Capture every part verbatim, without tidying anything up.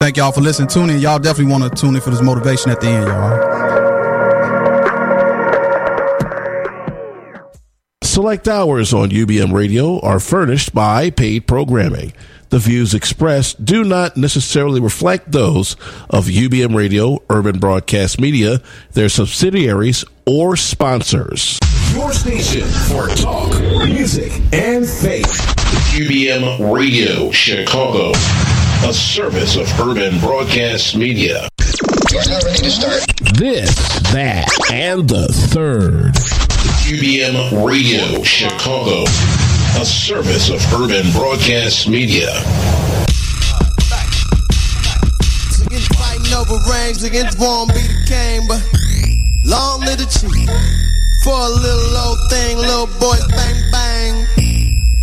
Thank y'all for listening. Tune in. Y'all definitely want to tune in for this motivation at the end, y'all. Select hours on U B M Radio are furnished by paid programming. The views expressed do not necessarily reflect those of U B M Radio, Urban Broadcast Media, their subsidiaries, or sponsors. Your station for talk, music, and faith. U B M Radio, Chicago. A service of Urban Broadcast Media. We're not ready to start. This, that, and the third. U B M Radio, Chicago. A service of Urban Broadcast Media. Fighting over rings against won't be the game, but long live the chief. For a little old thing, little boys bang bang.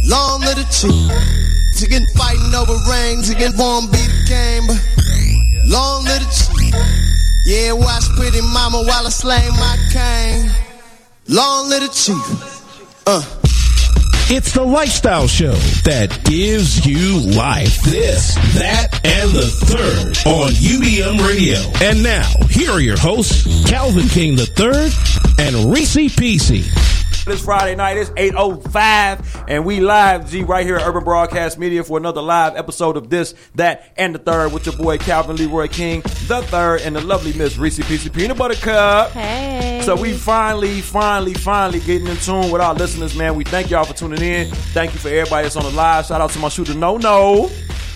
Long live the chief. Again, fighting over rings, again, won't be the game, but long live the chief. Yeah, watch pretty mama while I slay my cane. Long live the chief. Uh. It's the lifestyle show that gives you life. This, that, and the third on U B M Radio. And now, here are your hosts, Calvin King the Third and Reese P C. It's Friday night, it's eight oh five, and we live, G, right here at Urban Broadcast Media for another live episode of This, That, and the Third with your boy Calvin Leroy King the Third and the lovely Miss Reese P C Peanut Butter Cup. Hey. So we finally, finally, finally getting in tune with our listeners, man. We thank y'all for tuning in. Thank you for everybody that's on the live. Shout out to my shooter, No No.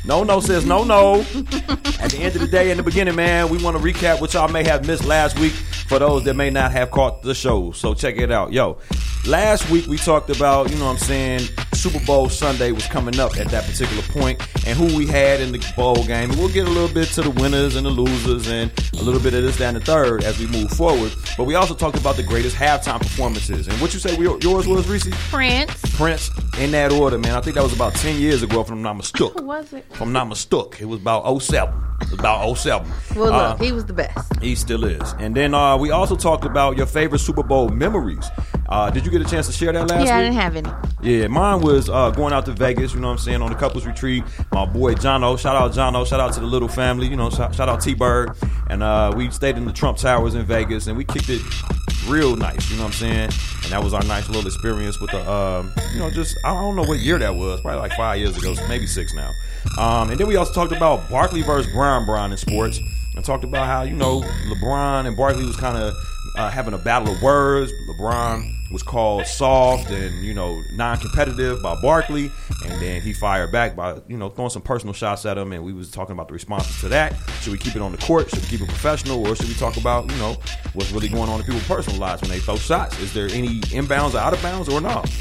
No No says no no. At the end of the day, in the beginning, man, we want to recap what y'all may have missed last week for those that may not have caught the show. So check it out. Yo, last week we talked about, you know what I'm saying, Super Bowl Sunday was coming up at that particular point and who we had in the bowl game. And we'll get a little bit to the winners and the losers and a little bit of this, that, and the third as we move forward. But we also talked about the greatest halftime performances. And what you say we, yours was, Reese? Prince. Prince, in that order, man. I think that was about ten years ago, if I'm not mistook. Was it? If I'm not mistook. It was about oh seven. It was about oh seven. Well, look, uh, he was the best. He still is. And then uh, we also talked about your favorite Super Bowl memories. Uh, did you get a chance to share that last yeah, week? Yeah, I didn't have any. Yeah, mine was uh, going out to Vegas, you know what I'm saying, on the couples retreat. My boy Jono, shout out Jono, shout out to the little family, you know, shout, shout out T-Bird. And uh, we stayed in the Trump Towers in Vegas, and we kicked it real nice, you know what I'm saying? And that was our nice little experience with the, um, you know, just, I don't know what year that was, probably like five years ago, so maybe six now. Um, and then we also talked about Barkley versus Bron Bron in sports. And talked about how, you know, LeBron and Barkley was kind of uh, having a battle of words. LeBron was called soft and, you know, non-competitive by Barkley, and then he fired back by, you know, throwing some personal shots at him, and we was talking about the responses to that. Should we keep it on the court? Should we keep it professional? Or should we talk about, you know, what's really going on in people's personal lives when they throw shots? Is there any inbounds or out of bounds or not?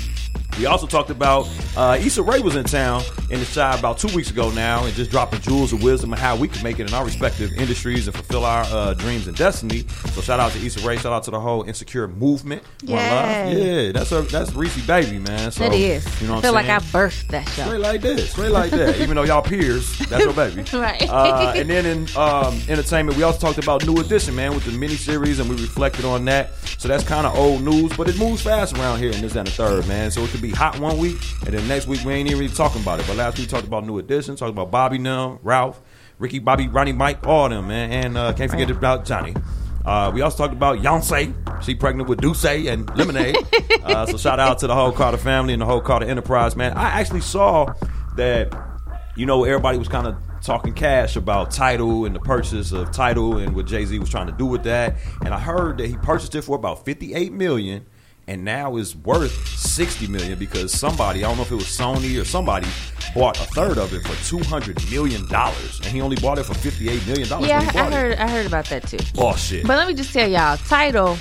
We also talked about uh, Issa Rae was in town in the shy about two weeks ago now and just dropping jewels of wisdom and how we can make it in our respective industries and fulfill our uh, dreams and destiny. So shout out to Issa Rae. Shout out to the whole Insecure movement. Yeah. Yeah, that's her, that's Reese baby, man. So, it is. You know what I feel I'm like I birthed that show. Straight like this. Straight like that. Even though y'all peers, that's your baby. Right. Uh, and then in um, entertainment, we also talked about New Edition, man, with the miniseries, and we reflected on that. So that's kind of old news, but it moves fast around here in This, That, and the Third, man. So it could be hot one week, and then next week we ain't even really talking about it. But last week we talked about New Edition, talked about Bobby now, Ralph, Ricky, Bobby, Ronnie, Mike, all of them, man. And uh, can't forget about Johnny. Uh, we also talked about Beyonce. She pregnant with Duce and Lemonade. uh, so shout out to the whole Carter family and the whole Carter Enterprise, man. I actually saw that, you know, everybody was kind of talking cash about Tidal and the purchase of Tidal and what Jay-Z was trying to do with that. And I heard that he purchased it for about fifty-eight million dollars. And now it's worth sixty million dollars because somebody, I don't know if it was Sony or somebody, bought a third of it for two hundred million dollars. And he only bought it for fifty-eight million dollars. Yeah, when he I heard it. I heard about that too. Oh, shit. But let me just tell y'all, Tidal,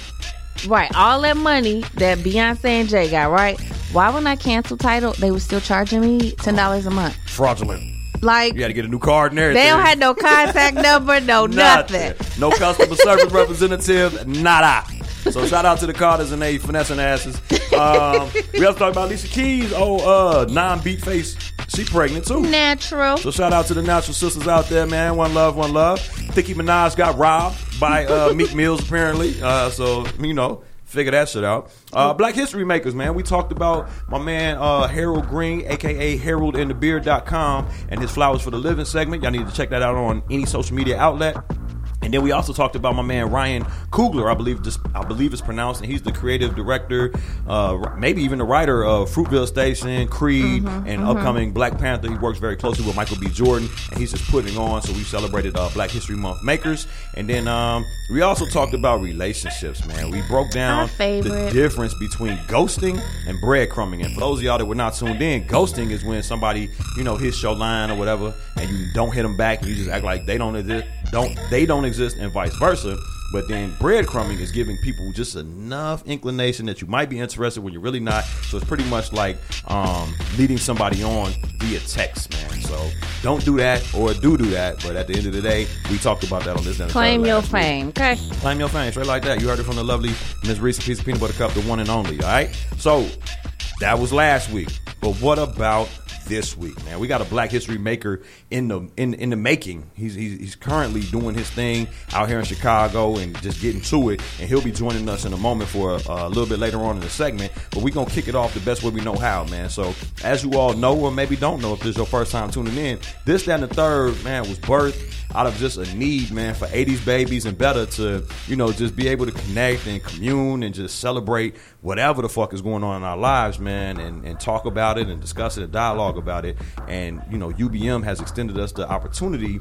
right, all that money that Beyonce and Jay got, right? Why wouldn't I cancel Tidal? They were still charging me ten dollars a month. Fraudulent. Like, you had to get a new card and everything. They don't have no contact number, no nothing. nothing. No customer service representative, nada. So shout out to the Carters and they finessing asses. Um, we also talked about Alicia Keys, old uh, non-beat face. She pregnant too. Natural. So shout out to the natural sisters out there, man. One love, one love. Nicki Minaj got robbed by uh, Meek Mills apparently. Uh, so you know. figure that shit out. Uh, Black History Makers, man. We talked about my man uh, Harold Green, a k a. Harold and the Beard dot com, and his Flowers for the Living segment. Y'all need to check that out on any social media outlet. And then we also talked about my man Ryan Coogler, I believe this, I believe it's pronounced, and he's the creative director, uh, maybe even the writer of Fruitvale Station, Creed, mm-hmm, and mm-hmm. upcoming Black Panther. He works very closely with Michael B. Jordan, and he's just putting on. So we celebrated uh, Black History Month makers, and then um, we also talked about relationships, man. We broke down the difference between ghosting and breadcrumbing. And for those of y'all that were not tuned in, ghosting is when somebody, you know, hits your line or whatever, and you don't hit them back. You just act like they don't exist. Don't they don't exist, and vice versa. But then breadcrumbing is giving people just enough inclination that you might be interested when you're really not. So it's pretty much like um, leading somebody on via text, man. So don't do that, or do do that. But at the end of the day, we talked about that on this. Claim your fame, week. Okay? Claim your fame, straight like that. You heard it from the lovely Miss Reese P C, Peanut Butter Cup, the one and only. All right. So that was last week. But what about this week, man? We got a Black History Maker in the in in the making. He's, he's he's currently doing his thing out here in Chicago and just getting to it. And he'll be joining us in a moment for a, a little bit later on in the segment. But we're gonna kick it off the best way we know how, man. So as you all know, or maybe don't know, if this is your first time tuning in, This, That, and the Third, man, was birthed out of just a need, man, for eighties babies and better to, you know, just be able to connect and commune and just celebrate whatever the fuck is going on in our lives, man, and, and talk about it and discuss it and dialogue about it. And, you know, U B M has extended us the opportunity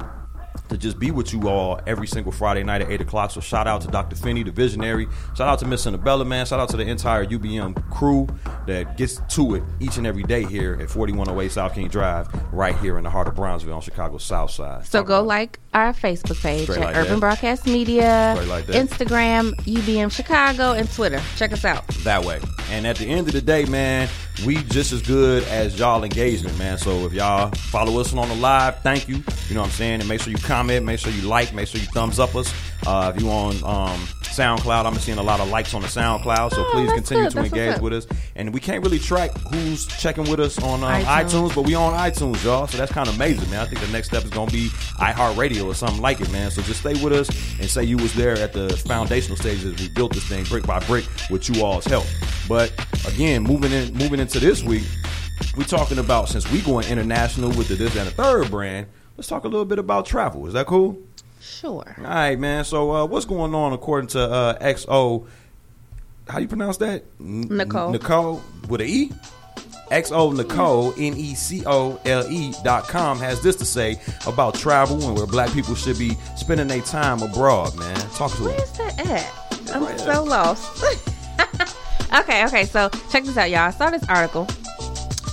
to just be with you all every single Friday night at eight o'clock. So shout out to Doctor Finney, the visionary. Shout out to Miss Annabella, man. Shout out to the entire U B M crew that gets to it each and every day here at forty-one oh eight South King Drive, right here in the heart of Brownsville on Chicago's South Side. So Talk go like our Facebook page Straight at like Urban that. Broadcast Media, like Instagram, U B M Chicago, and Twitter. Check us out. That way. And at the end of the day, man, we just as good as y'all engagement, man. So if y'all follow us on the live, thank you. You know what I'm saying? And make sure you comment, make sure you like, make sure you thumbs up us. Uh, if you on um, SoundCloud, I'm seeing a lot of likes on the SoundCloud, so oh, please continue good. to that's engage with us. And we can't really track who's checking with us on um, iTunes. iTunes, but we on iTunes, y'all. So that's kind of amazing, man. I think the next step is going to be iHeartRadio or something like it, man. So just stay with us and say you was there at the foundational stages as we built this thing brick by brick with you all's help. But again, moving in, moving into this week, we're talking about, since we going international with the This and the Third brand, let's talk a little bit about travel. Is that cool? Sure. All right, man. So uh, what's going on according to uh, X O? How do you pronounce that? N- Nicole. Nicole with an E? xoNecole, N E C O L E dot com has this to say about travel and where black people should be spending their time abroad, man. Talk to us. Where's that at? I'm right so at. lost. Okay, okay. So check this out, y'all. I saw this article.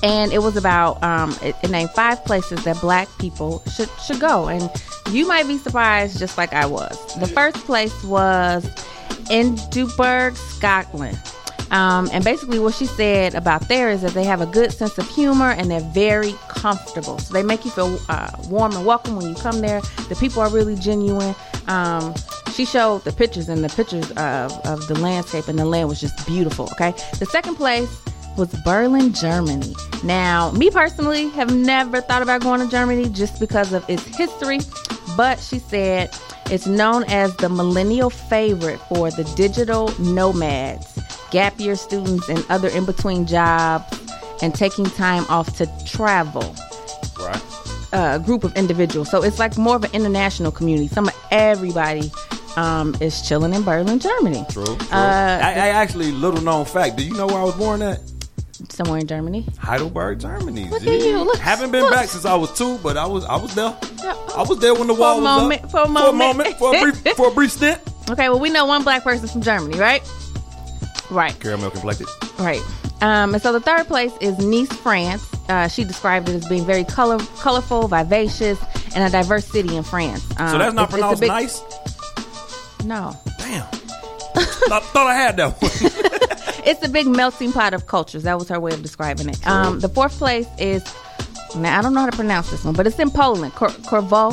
And it was about, um, it, it named five places that black people should, should go. And you might be surprised, just like I was. The first place was Edinburgh, Scotland. Um, and basically what she said about there is that they have a good sense of humor and they're very comfortable. So they make you feel uh, warm and welcome when you come there. The people are really genuine. Um, she showed the pictures, and the pictures of, of the landscape, and the land was just beautiful, okay? The second place was Berlin, Germany. Now, me personally have never thought about going to Germany just because of its history, but she said it's known as the millennial favorite for the digital nomads, gap year students, and other in-between jobs and taking time off to travel. Right. Uh, group of individuals. So it's like more of an international community. Some everybody Um, is chilling in Berlin, Germany. True. true. Uh, I, I actually, little known fact. Do you know where I was born at? Somewhere in Germany. Heidelberg, Germany. Look at you. Look, Haven't been look. back since I was two, but I was I was there. I was there when the for wall was moment, up. For a moment. For a moment. For a brief, for a brief stint. Okay. Well, we know one black person from Germany, right? Right. Caramel complected. Right. Um, and so the third place is Nice, France. Uh, she described it as being very color, colorful, vivacious, and a diverse city in France. Um, so that's not it's, pronounced it's big, nice. No. Damn. I thought I had that one. It's a big melting pot of cultures. That was her way of describing it. Um, the fourth place is, now I don't know how to pronounce this one, but it's in Poland, Cor- Corvo,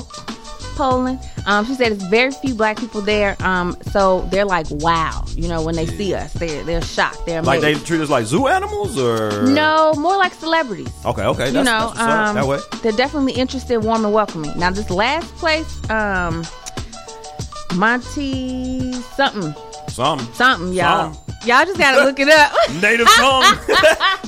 Poland. Um, she said it's very few black people there, um, so they're like, wow. You know, when they yeah. see us, they're, they're shocked. They're amazed. Like they treat us like zoo animals, or? No, more like celebrities. Okay, okay. That's, you know, that's um, that way. They're definitely interested, warm, and welcoming. Now, this last place, um... Monty something. Something. Something, y'all. Something. Y'all just gotta look it up. Native tongue.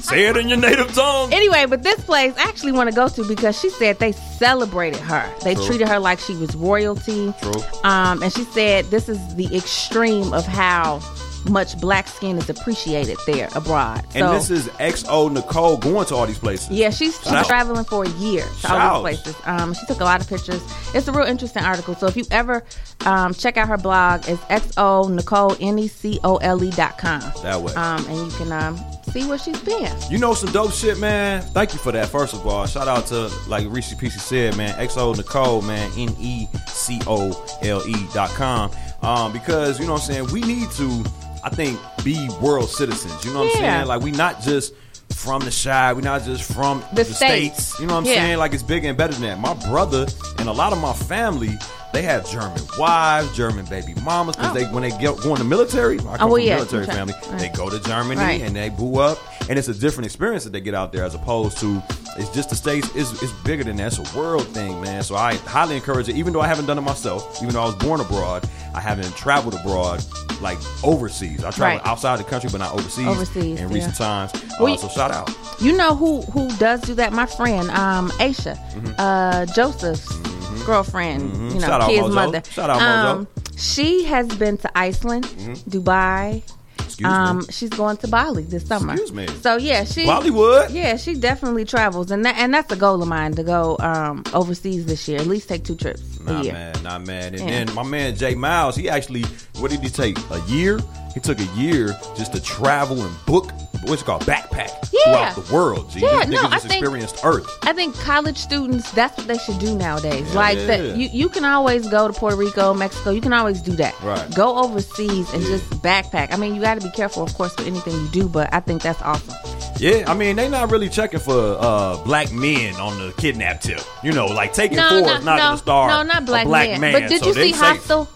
Say it in your native tongue. Anyway, but this place I actually want to go to because she said they celebrated her. They True. treated her like she was royalty. True. Um, and she said this is the extreme of how much black skin is appreciated there abroad. So, and this is xoNecole going to all these places. Yeah, she's, she's traveling for a year to Shout. all these places. Um, she took a lot of pictures. It's a real interesting article. So if you ever um, check out her blog, it's xoNecole, N E C O L E dot com. That way. Um, and you can um, see where she's been. You know some dope shit, man. Thank you for that, first of all. Shout out to, like Reese P C said, man, xoNecole, man, N E C O L E dot com. Um, because, you know what I'm saying, we need to, I think, be world citizens. You know what yeah. I'm saying? Like, we not just from the side. We're not just from the, the states. states. You know what I'm yeah. saying? Like, it's bigger and better than that. My brother and a lot of my family, they have German wives, German baby mamas. Because oh. they, when they get, go in the military, I come oh, well, from a yeah. military family, right. they go to Germany right. and they boo up. And it's a different experience that they get out there as opposed to, it's just the states. It's, it's bigger than that. It's a world thing, man. So I highly encourage it. Even though I haven't done it myself, even though I was born abroad, I haven't traveled abroad, like overseas. I traveled right. outside the country, but not overseas, overseas in yeah. recent times. Well, uh, so shout out. You know who who does do that? My friend, um, Aisha, mm-hmm. uh, Joseph's mm-hmm. girlfriend, mm-hmm. you know, shout kid's out mother. Shout out, um, Mojo. She has been to Iceland, mm-hmm. Dubai. Excuse um, me. She's going to Bali this summer. Excuse me. So yeah, she Bollywood. Yeah, she definitely travels, and that, and that's a goal of mine to go um, overseas this year. At least take two trips. Nah, a year. man, nah, man. And yeah. then my man Jay Miles, he actually, what did he take? A year. He took a year just to travel and book what's it called backpack yeah. throughout the world. G. Yeah, These no, niggas I just think, experienced Earth. I think college students, that's what they should do nowadays. Yeah, like yeah, the, yeah. you, you can always go to Puerto Rico, Mexico. You can always do that. Right. Go overseas and yeah. just backpack. I mean, you got to be careful, of course, with anything you do, but I think that's awesome. Yeah, I mean, they not really checking for uh, black men on the kidnap tip. You know, like taking no, four not, is not no, going to star no, not black, a black man. man. But did so you see Hostel?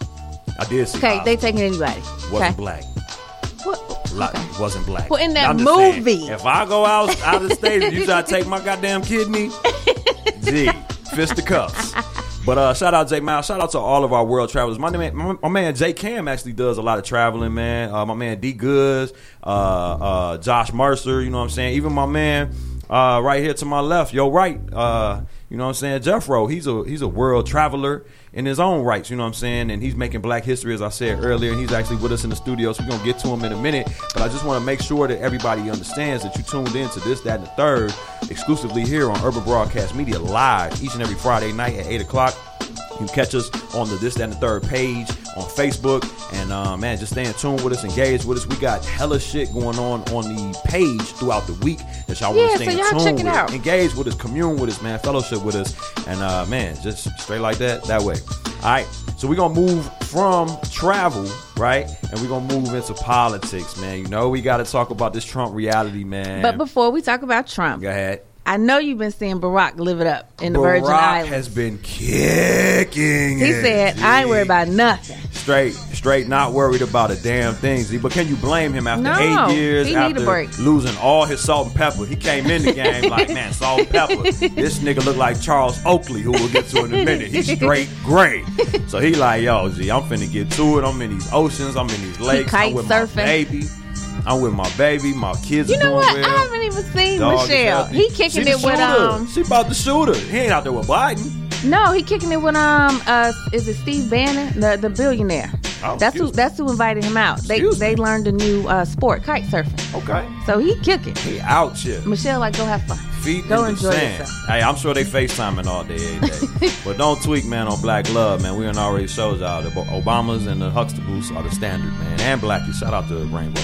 I did see Okay, Hostel. They taking anybody. Wasn't okay. black. What? Like, okay. It wasn't black. Well, in that movie. Saying, if I go out, out of the state, you try to take my goddamn kidney? Gee, fist the cuffs. But uh, shout out Jay Miles. Shout out to all of our world travelers. My man, my, my man Jay Cam actually does a lot of traveling, man. Uh, my man D Goods, uh, uh, Josh Mercer, you know what I'm saying? Even my man uh, right here to my left, yo right, uh, you know what I'm saying? Jeffro, he's a he's a world traveler in his own rights, you know what I'm saying? And he's making black history, as I said earlier, and he's actually with us in the studio, so we're going to get to him in a minute. But I just want to make sure that everybody understands that you tuned in to This, That, and the Third exclusively here on Urban Broadcast Media live each and every Friday night at eight o'clock. You can catch us on the This, That, and the Third page on Facebook. And, uh, man, just stay in tune with us, engage with us. We got hella shit going on on the page throughout the week that y'all yeah, want to stay so in tune check it with. Out. Engage with us, commune with us, man, fellowship with us. And, uh, man, just straight like that, that way. All right, so we're going to move from travel, right, and we're going to move into politics, man. You know we got to talk about this Trump reality, man. But before we talk about Trump. Go ahead. I know you've been seeing Barack live it up in the Barack Virgin Islands. Barack has been kicking He it, said, G. I ain't worried about nothing. Straight, straight, not worried about a damn thing. Z. But can you blame him after no, eight years, he after need a break. losing all his salt and pepper? He came in the game like, man, salt and pepper. This nigga look like Charles Oakley, who we'll get to in a minute. He's straight gray. So he like, yo, G, I'm finna get to it. I'm in these oceans. I'm in these lakes. I'm with surfing. my baby. I'm with my baby. My kids. You know are doing what? Well. I haven't even seen Dog Michelle. He kicking it with um. She about to shoot her. He ain't out there with Biden. No, he kicking it with um. Uh, is it Steve Bannon, the the billionaire? Oh, that's who. Me. That's who invited him out. They excuse they me. learned a new uh, sport, kite surfing. Okay. So he kicking. He out here. Michelle, like, go have fun. Feet go in enjoy the sand. Yourself. Hey, I'm sure they FaceTiming all day, every day. But don't tweak, man, on Black Love, man. We done already showed y'all the Obamas and the Huxtables are the standard, man. And Blackie. Shout out to Rainbow.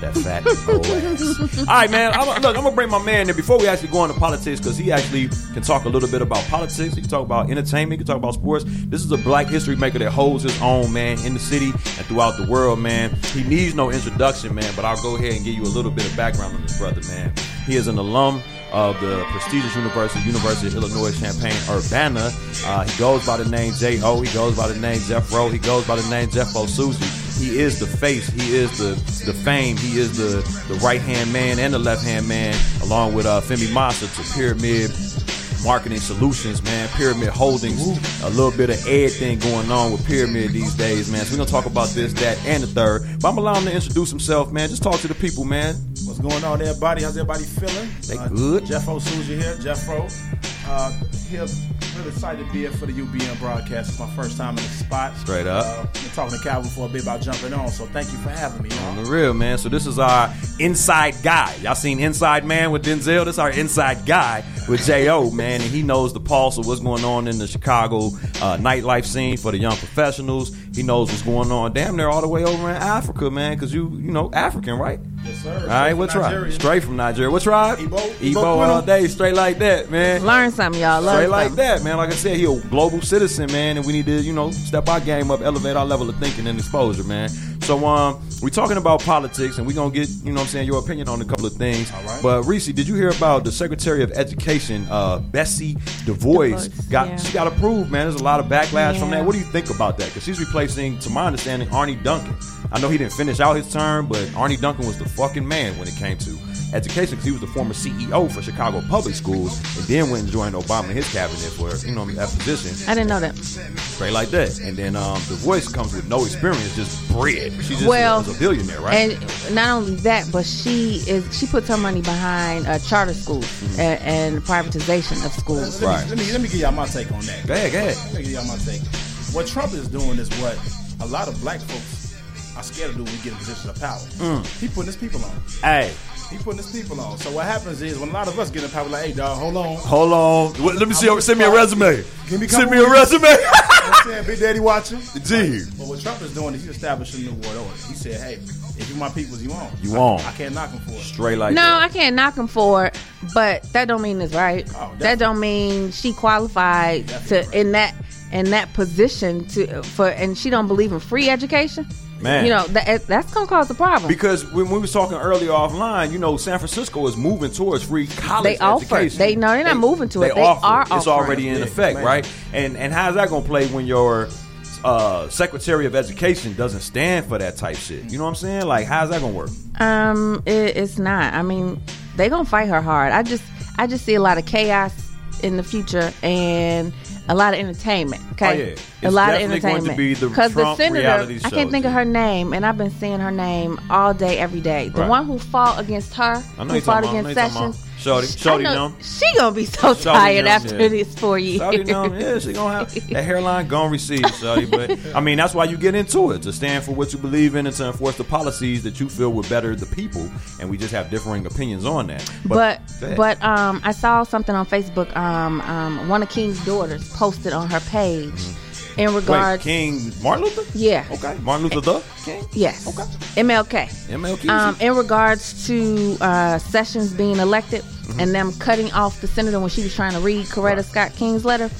That fat old ass. All right, man. I'm, look, I'm gonna bring my man in before we actually go into politics, because he actually can talk a little bit about politics. He can talk about entertainment. He can talk about sports. This is a black history maker that holds his own, man, in the city and throughout the world, man. He needs no introduction, man. But I'll go ahead and give you a little bit of background on this brother, man. He is an alum of the prestigious university, University of Illinois Champaign-Urbana. Uh, he goes by the name J O. He goes by the name Jeff Rowe. He goes by the name Jeff Osuji. He is the face. He is the, the fame. He is the, the right-hand man and the left-hand man, along with uh, Femi Massa to Pyramid marketing solutions, man. Pyramid Holdings, a little bit of everything going on with Pyramid these days, man. So we're going to talk about this, that, and the third. But I'm allowing him to introduce himself, man. Just talk to the people, man. What's going on, everybody? How's everybody feeling? They uh, good. Jeff Osuji here, Jeffro. Uh, here, really excited to be here for the U B M broadcast. It's my first time in the spot. Straight up. Uh, been talking to Calvin for a bit about jumping on, so thank you for having me. On the real, man. So this is our inside guy. Y'all seen Inside Man with Denzel? This is our inside guy with J O, man, and he knows the pulse of what's going on in the Chicago uh, nightlife scene for the young professionals. He knows what's going on damn near all the way over in Africa, man, because you, you know, African, right? Yes, sir. All right, what tribe? Straight from Nigeria. What tribe? Igbo. Igbo all day, straight like that, man. Learn something, y'all. Learn straight something. Like that, man. Like I said, he a global citizen, man, and we need to, you know, step our game up, elevate our level of thinking and exposure, man. So um, we're talking about politics, and we're going to get, you know what I'm saying, your opinion on a couple of things. All right. But, Reese, did you hear about the Secretary of Education, uh, Bessie DeVos? DeVos got, yeah. She got approved, man. There's a lot of backlash yeah. from that. What do you think about that? Because she's replacing, to my understanding, Arne Duncan. I know he didn't finish out his term, but Arne Duncan was the fucking man when it came to education, because he was the former C E O for Chicago Public Schools and then went and joined Obama in his cabinet for, you know, that position. I didn't know that. Straight like that. And then um, DeVos comes with no experience, just bread. She just well, is a billionaire, right? And not only that, but she is she puts her money behind uh, charter schools mm-hmm. and, and privatization of schools. Right. Let me, let me, let me give y'all my take on that. Go ahead, go ahead. Let me give y'all my take. What Trump is doing is what a lot of black folks are scared to do when we get in positions of power. Mm. He putting his people on. Hey. He putting his people on. So what happens is when a lot of us get in power, like, hey, dog, hold on. Hold on. Let, let me see. Send me a resume. Give me send me a resume. You know what I'm saying? Big Daddy watching. Gee. But what Trump is doing is he's establishing the world order. He said, hey, if you my people, you on. You on. I, I can't knock him for it. Straight like no, that. No, I can't knock him for it, but that don't mean it's right. Oh, that don't mean she qualified definitely to right. in that in that position to for, and she don't believe in free education. Man. You know, that, that's going to cause a problem. Because when we was talking earlier offline, you know, San Francisco is moving towards free college they offer, education. They No, they're not they, moving to they it. They offer, are offering. It's already in effect, man. Right? And and how's that going to play when your uh, Secretary of Education doesn't stand for that type shit? You know what I'm saying? Like, how's that going to work? Um, it, It's not. I mean, they're going to fight her hard. I just, I just see a lot of chaos in the future and a lot of entertainment. Okay, oh, yeah. It's a lot of entertainment. Because the, the senator, shows, I can't think yeah. of her name, and I've been seeing her name all day, every day. The right. one who fought against her, who fought against Sessions. Shorty, Shorty, know, she gonna be so Shorty tired knows, after yeah. these four years. Shorty, know, yeah, she gonna have that hairline gonna recede, Shorty. But I mean, that's why you get into it, to stand for what you believe in and to enforce the policies that you feel would better the people. And we just have differing opinions on that. But but, but um, I saw something on Facebook. Um, um, one of King's daughters posted on her page mm-hmm. in regards. Wait, King Martin Luther? Yeah. Okay, Martin Luther the King. Yes. Okay. M L K. M L K. Um, in regards to uh, Sessions being elected. Mm-hmm. And them cutting off the senator when she was trying to read Coretta right. Scott King's letter.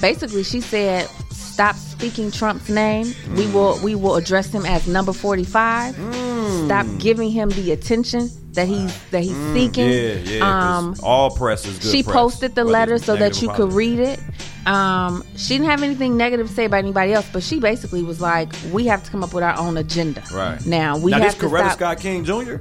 Basically, she said, "Stop speaking Trump's name. Mm. We will we will address him as number forty-five. Mm. Stop giving him the attention that he's that he's mm. seeking." Yeah, yeah. Um, all press is good. She press, posted the letter so that you could read it. Um, she didn't have anything negative to say about anybody else, but she basically was like, "We have to come up with our own agenda." Right now, we now, have this to Coretta stop- Scott King Junior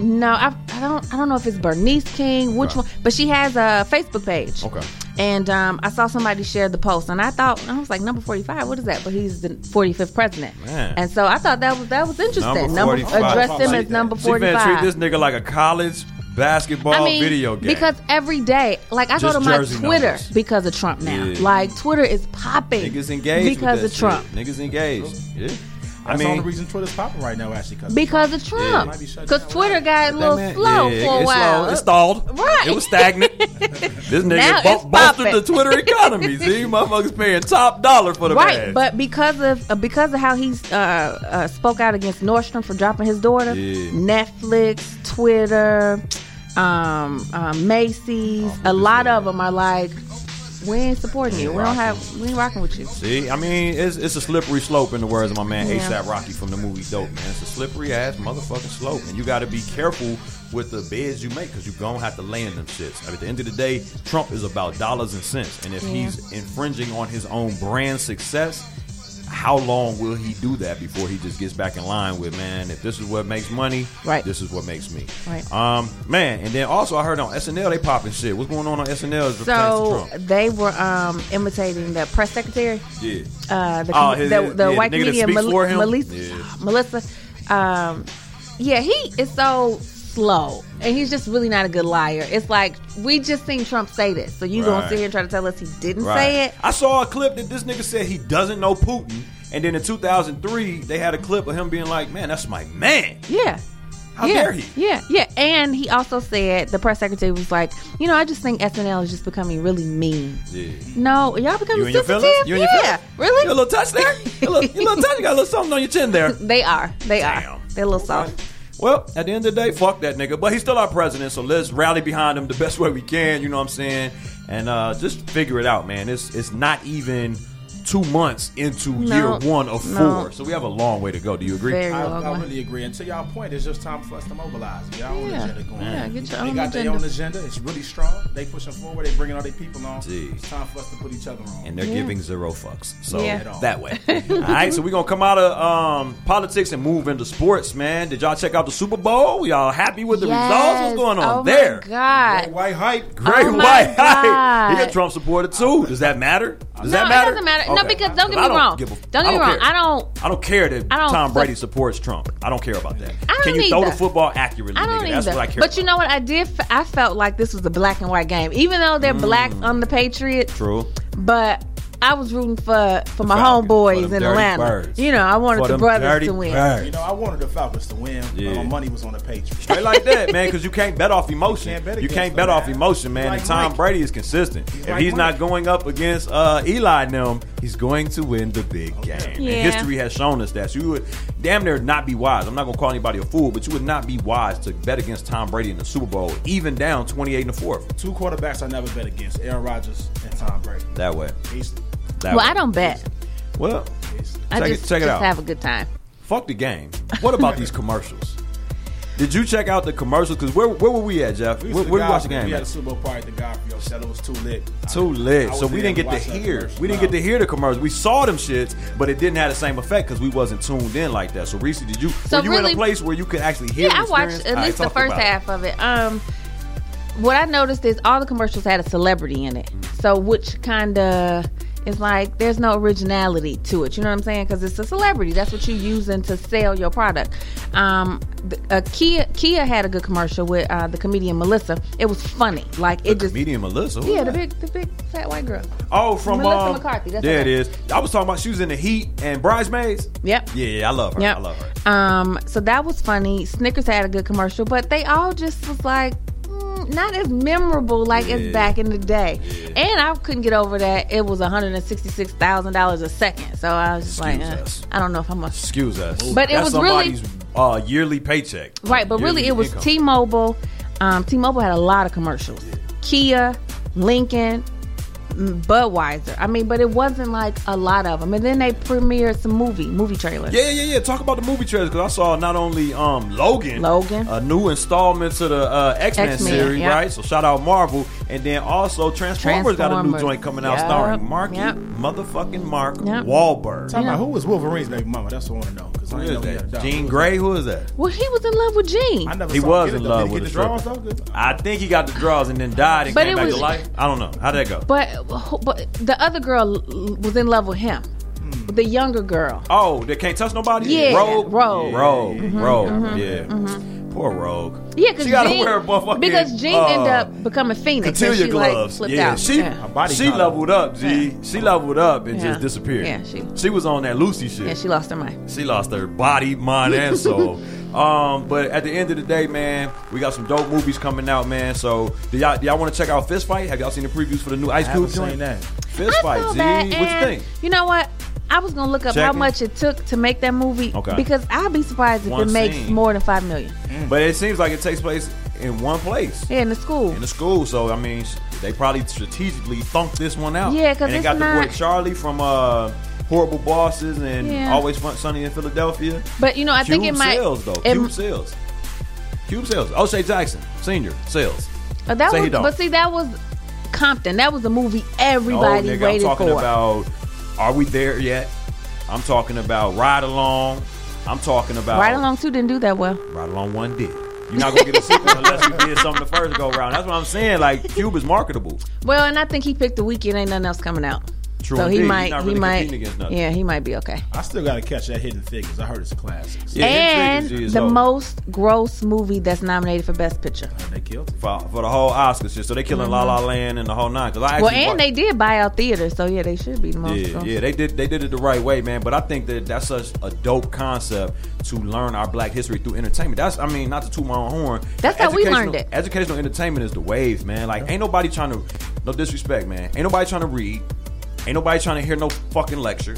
No, I, I don't. I don't know if it's Bernice King, which right. one, but she has a Facebook page. Okay. And um, I saw somebody share the post, and I thought I was like, number forty-five. What is that? But he's the forty-fifth president, man. And so I thought that was that was interesting. Number, number address him as number forty-five. She better treat this nigga like a college basketball I mean, video game. Because every day, like I Just go to my Jersey Twitter numbers. Because of Trump now. Yeah. Like Twitter is popping. Niggas engaged because with of Trump. Shit. Niggas engaged. Yeah. That's I mean, the only reason Twitter's popping right now, actually, because of Trump. Because yeah. Twitter got a little man, slow yeah, for a while. Slow. It stalled. Right. It was stagnant. This nigga bo- bolstered the Twitter economy. See, motherfuckers paying top dollar for the right. badge. But because of uh, because of how he uh, uh, spoke out against Nordstrom for dropping his daughter, yeah. Netflix, Twitter, um, uh, Macy's, oh, a lot of them are like, we ain't supporting you. We don't have. We ain't rocking with you. See, I mean, it's it's a slippery slope. In the words of my man yeah. ASAP Rocky from the movie Dope, man, it's a slippery ass motherfucking slope, and you got to be careful with the bids you make because you gonna have to lay in them shits. I mean, at the end of the day, Trump is about dollars and cents, and if yeah. he's infringing on his own brand success, how long will he do that before he just gets back in line with, man, if this is what makes money, right, this is what makes me. Right. Um, man, and then also I heard on S N L they popping shit. What's going on on S N L? So they were um, imitating the press secretary. Yeah. Uh, the oh, his, the, his, the yeah, white comedian Mel- Melissa. Yeah. Melissa. Um, yeah, he is so slow, and he's just really not a good liar. It's like, we just seen Trump say this, so you right. gonna sit here and try to tell us he didn't right. say it? I saw a clip that this nigga said he doesn't know Putin, and then in two thousand three they had a clip of him being like, man, that's my man. Yeah. How yeah, dare he? Yeah, yeah. And he also said, the press secretary was like, you know, I just think S N L is just becoming really mean. Yeah. No, y'all becoming you sensitive? You and your yeah. feelings? Really? You a little touch there? You a little, you a little touch? You got a little something on your chin there. They are. They Damn. Are. They're a little soft. Right. Well, at the end of the day, fuck that nigga. But he's still our president, so let's rally behind him the best way we can, you know what I'm saying? And uh, just figure it out, man. It's it's not even two months into no, year one of no. four. So we have a long way to go. Do you agree? I, I really agree. And to y'all point, it's just time for us to mobilize. Get our yeah. own agenda going. Yeah, get your they own got agenda. Their own agenda. It's really strong. They pushing forward. They bringing all their people on. Jeez. It's time for us to put each other on. And they're yeah. giving zero fucks. So yeah. that way. All right, so we're going to come out of um, politics and move into sports, man. Did y'all check out the Super Bowl? Y'all happy with the yes. results? What's going on oh there? Oh, God. Great white hype. Great oh white hype. He's a Trump supporter, too. Does that matter? Does no, that matter? It doesn't matter. Okay. No, because don't get me wrong. Don't, a, don't get me wrong. Care. I don't. I don't care that don't, Tom Brady supports Trump. I don't care about that. I don't Can you either. throw the football accurately? I don't nigga? That's what I care. But about. You know what? I did. F- I felt like this was a black and white game, even though they're mm. blacks on the Patriots. True. But I was rooting for for the my Falcons, homeboys for in Atlanta. Birds. You know, I wanted for the brothers to win. Birds. You know, I wanted the Falcons to win. Yeah. My money was on the Patriots. Straight like that, man, because you can't bet off emotion. You can't bet, you can't bet off emotion, man. Like and Tom Mike. Brady is consistent. He's if like he's Mike. Not going up against uh, Eli and them, he's going to win the big okay. game. Yeah. And history has shown us that. So you would damn near not be wise. I'm not going to call anybody a fool, but you would not be wise to bet against Tom Brady in the Super Bowl, even down twenty-eight in the fourth. Two quarterbacks I never bet against, Aaron Rodgers and Tom Brady. That way. He's That well, way. I don't bet. Well, I check just, it, check just it out. Have a good time. Fuck the game. What about these commercials? Did you check out the commercials? Because where where were we at, Jeff? We where where we watch the game? We had a Super Bowl party at the Godfield. Said it was too lit. Too lit. So we didn't get to hear. We didn't get to hear the commercials. We saw them shits, but it didn't have the same effect because we wasn't tuned in like that. So Reese, did you? So were you really, in a place where you could actually hear? Yeah, I watched at least right, the first half it. of it. Um, what I noticed is all the commercials had a celebrity in it. Mm. So which kind of it's like there's no originality to it. You know what I'm saying? Because it's a celebrity. That's what you're using to sell your product. Um, uh, Kia Kia had a good commercial with uh, the comedian Melissa. It was funny. Like it the just comedian Melissa. Yeah, the big the big fat white girl. Oh, from Melissa um, McCarthy. That's there it is. I was talking about she was in The Heat and Bridesmaids. Yep. Yeah, yeah, I love her. Yep. I love her. Um, so that was funny. Snickers had a good commercial, but they all just was like, not as memorable like yeah. as back in the day. Yeah. And I couldn't get over that it was one hundred sixty-six thousand dollars a second. So I was just Excuse like, us. I don't know if I'm going to. Excuse us. But That's it was somebody's, really. Uh, yearly paycheck. Right, but yearly really it was income. T Mobile. Um, T Mobile had a lot of commercials. Yeah. Kia, Lincoln, Budweiser. I mean, but it wasn't like a lot of them. And then they premiered some movie movie trailers. Yeah, yeah, yeah. Talk about the movie trailers because I saw not only um, Logan, Logan, a new installment to the uh, X-Men, X-Men series, yep. right? So shout out Marvel, and then also Transformers, Transformers. got a new joint coming yep. out starring Marky yep. motherfucking Mark yep. Wahlberg. Talking yep. about who was Wolverine's baby mama? That's what I want to know. Who I is that? Know Jean Grey. Who is that? Well, he was in love with Jean. I never he saw was in love with the draws. I think he got the draws and then died and but came back was, to life. I don't know how'd that go. But. But the other girl was in love with him. Mm. The younger girl. Oh, they can't touch nobody? Yeah. Rogue. Rogue. Yeah. Rogue. Mm-hmm. Rogue. Mm-hmm. Yeah. Mm-hmm. Poor Rogue. Yeah, because she got to wear a motherfucking. Because Jean uh, ended up becoming Phoenix. She gloves. Like, flipped yeah. out. She, yeah. she leveled up, G. Yeah. She leveled up and yeah. just disappeared. Yeah, she. She was on that Lucy shit. Yeah, she lost her mind. She lost her body, mind, and soul. Um, but at the end of the day, man, we got some dope movies coming out, man. So do y'all, do y'all want to check out Fist Fight? Have y'all seen the previews for the new Ice Cube joint? That Fist I Fight, Z. What you think? You know what? I was gonna look up Checking. how much it took to make that movie okay. because I'd be surprised if one it scene. makes more than five million. Mm. But it seems like it takes place in one place. Yeah, in the school. In the school. So I mean, they probably strategically thunked this one out. Yeah, because they got not... the boy Charlie from. Uh, Horrible Bosses and yeah. Always Fun Sunny in Philadelphia. But, you know, I Cube think it might. Sales, though. It, Cube sales. Cube sales. O'Shea Jackson, Senior, sales. But, that was, but see, that was Compton. That was a movie everybody oh, nigga, waited for. I'm talking for. about, are we there yet? I'm talking about Ride Along. I'm talking about Ride Along two didn't do that well. Ride Along one did. You're not going to get a sequel unless you did something the first go around. That's what I'm saying. Like, Cuba's marketable. Well, and I think he picked the weekend. Ain't nothing else coming out. True. So indeed. he might, really he might, yeah, he might be okay. I still got to catch that Hidden Figures. I heard it's a classic. So. Yeah, and is the over. most gross movie that's nominated for Best Picture. Oh, they killed it. For, for the whole Oscars shit. So they killing mm-hmm. La La Land and the whole nine. Cause I well, and watched. they did buy out theaters, so yeah, they should be the most. Yeah, gross. yeah, they did. They did it the right way, man. But I think that that's such a dope concept to learn our Black history through entertainment. That's, I mean, not to toot my own horn. That's how we learned it. Educational entertainment is the wave, man. Like, yeah. ain't nobody trying to, no disrespect, man. Ain't nobody trying to read. Ain't nobody trying to hear no fucking lecture.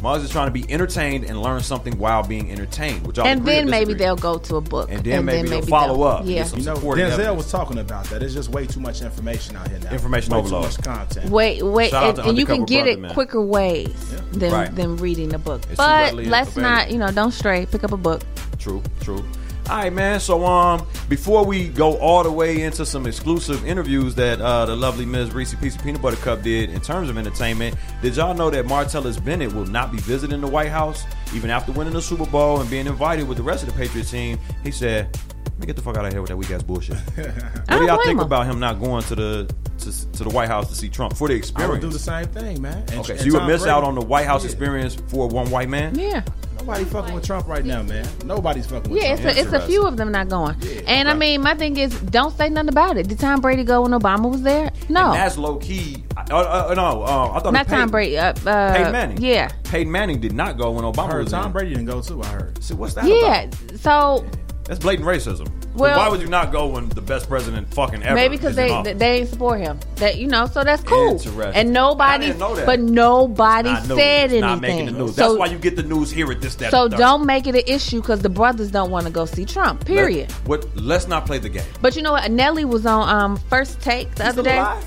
Mars is trying to be entertained and learn something while being entertained. Which and then maybe disagree. they'll go to a book. And then and maybe then they'll maybe follow they'll, up. Yeah. You know, Denzel evidence. was talking about that. There's just way too much information out here now. Information way overload. Too much content. Wait, wait. And, and you can get brother, it man. quicker ways yeah. than, right. than reading a book. It's but let's not, you know, don't stray. Pick up a book. True, true. All right, man. So um, before we go all the way into some exclusive interviews that uh, the lovely Miz Reese P C Peanut Butter Cup did in terms of entertainment, did y'all know that Martellus Bennett will not be visiting the White House even after winning the Super Bowl and being invited with the rest of the Patriots team? He said, "Let me get the fuck out of here with that weak ass bullshit." What do y'all think him. about him not going to the to, to the White House to see Trump for the experience? I would do the same thing, man. And, okay, and so you would miss Brady. out on the White House yeah. experience for one white man? Yeah. Nobody fucking with Trump right now, man. Nobody's fucking with yeah, Trump. Yeah, it's, it's a few of them not going. Yeah, and, right. I mean, my thing is, don't say nothing about it. Did Tom Brady go when Obama was there? No. And that's low-key. Uh, uh, no, uh, I thought Not Peyton, Tom Brady. Uh, uh, Peyton Manning. Yeah. Peyton Manning did not go when Obama I heard was Tom there. Tom Brady didn't go, too, I heard. So what's that yeah, about? So... Yeah. That's blatant racism. Well, why would you not go when the best president fucking ever? Maybe because they they didn't support him. That you know, so that's cool. And nobody, but nobody said anything. It's not making the news. So, that's why you get the news here at this. That, so don't make it an issue because the brothers don't want to go see Trump. Period. Let, what? Let's not play the game. But you know what? Nelly was on um, First Take the He's other day. Alive?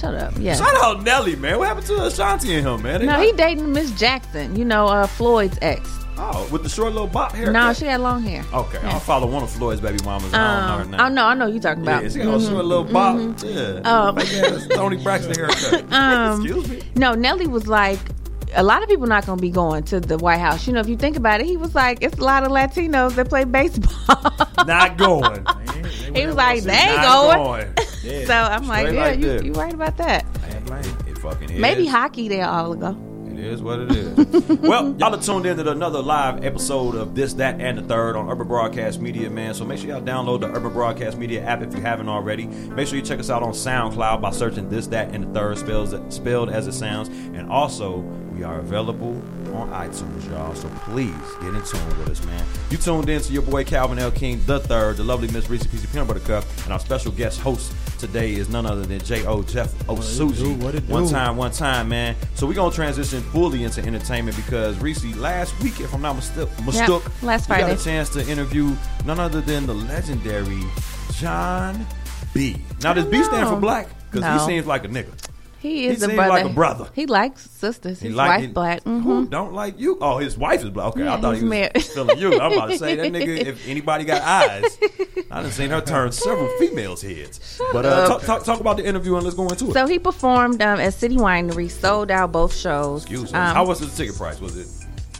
Shut up. Yeah. Shout out Nelly, man. What happened to Ashanti and him, man? They no, not... he dating Miss Jackson. You know, uh, Floyd's ex. Oh, with the short little bob hair? No, she had long hair. Okay, yeah. I'll follow one of Floyd's baby mamas. Um, I don't know her name. Oh, no, I know who you're talking about. Yeah, she got mm-hmm. a short little bob. Mm-hmm. Yeah. Um, yeah, Tony Braxton haircut. Um, Excuse me. No, Nelly was like, a lot of people are not going to be going to the White House. You know, if you think about it, he was like, it's a lot of Latinos that play baseball. Not going. Man, he was like, they ain't going. going. Yeah. So I'm Straight like, yeah, like you, you right about that. It fucking is. Maybe hockey there all ago. It is what it is. Well, y'all are tuned in to another live episode of This, That, and the Third on Urban Broadcast Media, man. So make sure y'all download the Urban Broadcast Media app if you haven't already. Make sure you check us out on SoundCloud by searching This, That, and the Third, spelled, spelled as it sounds. And also, we are available on iTunes, y'all. So please get in tune with us, man. You tuned in to your boy Calvin L. King the Third, the lovely Miss Reese P C Peanut Butter Cup, and our special guest host today is none other than J O. Jeff Osuji. What it do, what it do. One time, one time, man. So we're going to transition fully into entertainment because Reese, last week, if I'm not mistook, mistook yep, last Friday, we got a chance to interview none other than the legendary John B. Now, does B stand for black? Because no. he seems like a nigga. He is he a brother. Like a brother. He likes sisters. His he like, wife's black. Mm-hmm. Who don't like you? Oh, his wife is black. Okay, yeah, I thought he was married. Feeling you. I'm about to say that nigga. If anybody got eyes, I done seen her turn several females' heads. Shut but uh, talk, talk, talk about the interview and let's go into it. So he performed um, at City Winery, sold out both shows. Excuse me. Um, How was the ticket price? Was it?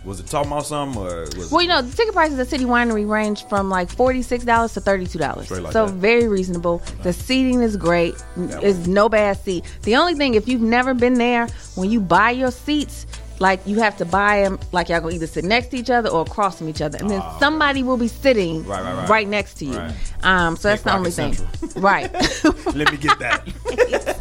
Was it talking about something? Or was well, you know, the ticket prices at City Winery range from like forty-six dollars to thirty-two dollars. Like so that. Very reasonable. Nice. The seating is great. It's no bad seat. The only thing, if you've never been there, when you buy your seats, like you have to buy them, like y'all gonna either sit next to each other or across from each other. And then oh, somebody okay. will be sitting right, right, right. right next to you. Right. Um, so Nick that's the only thing. Right. Let me get that.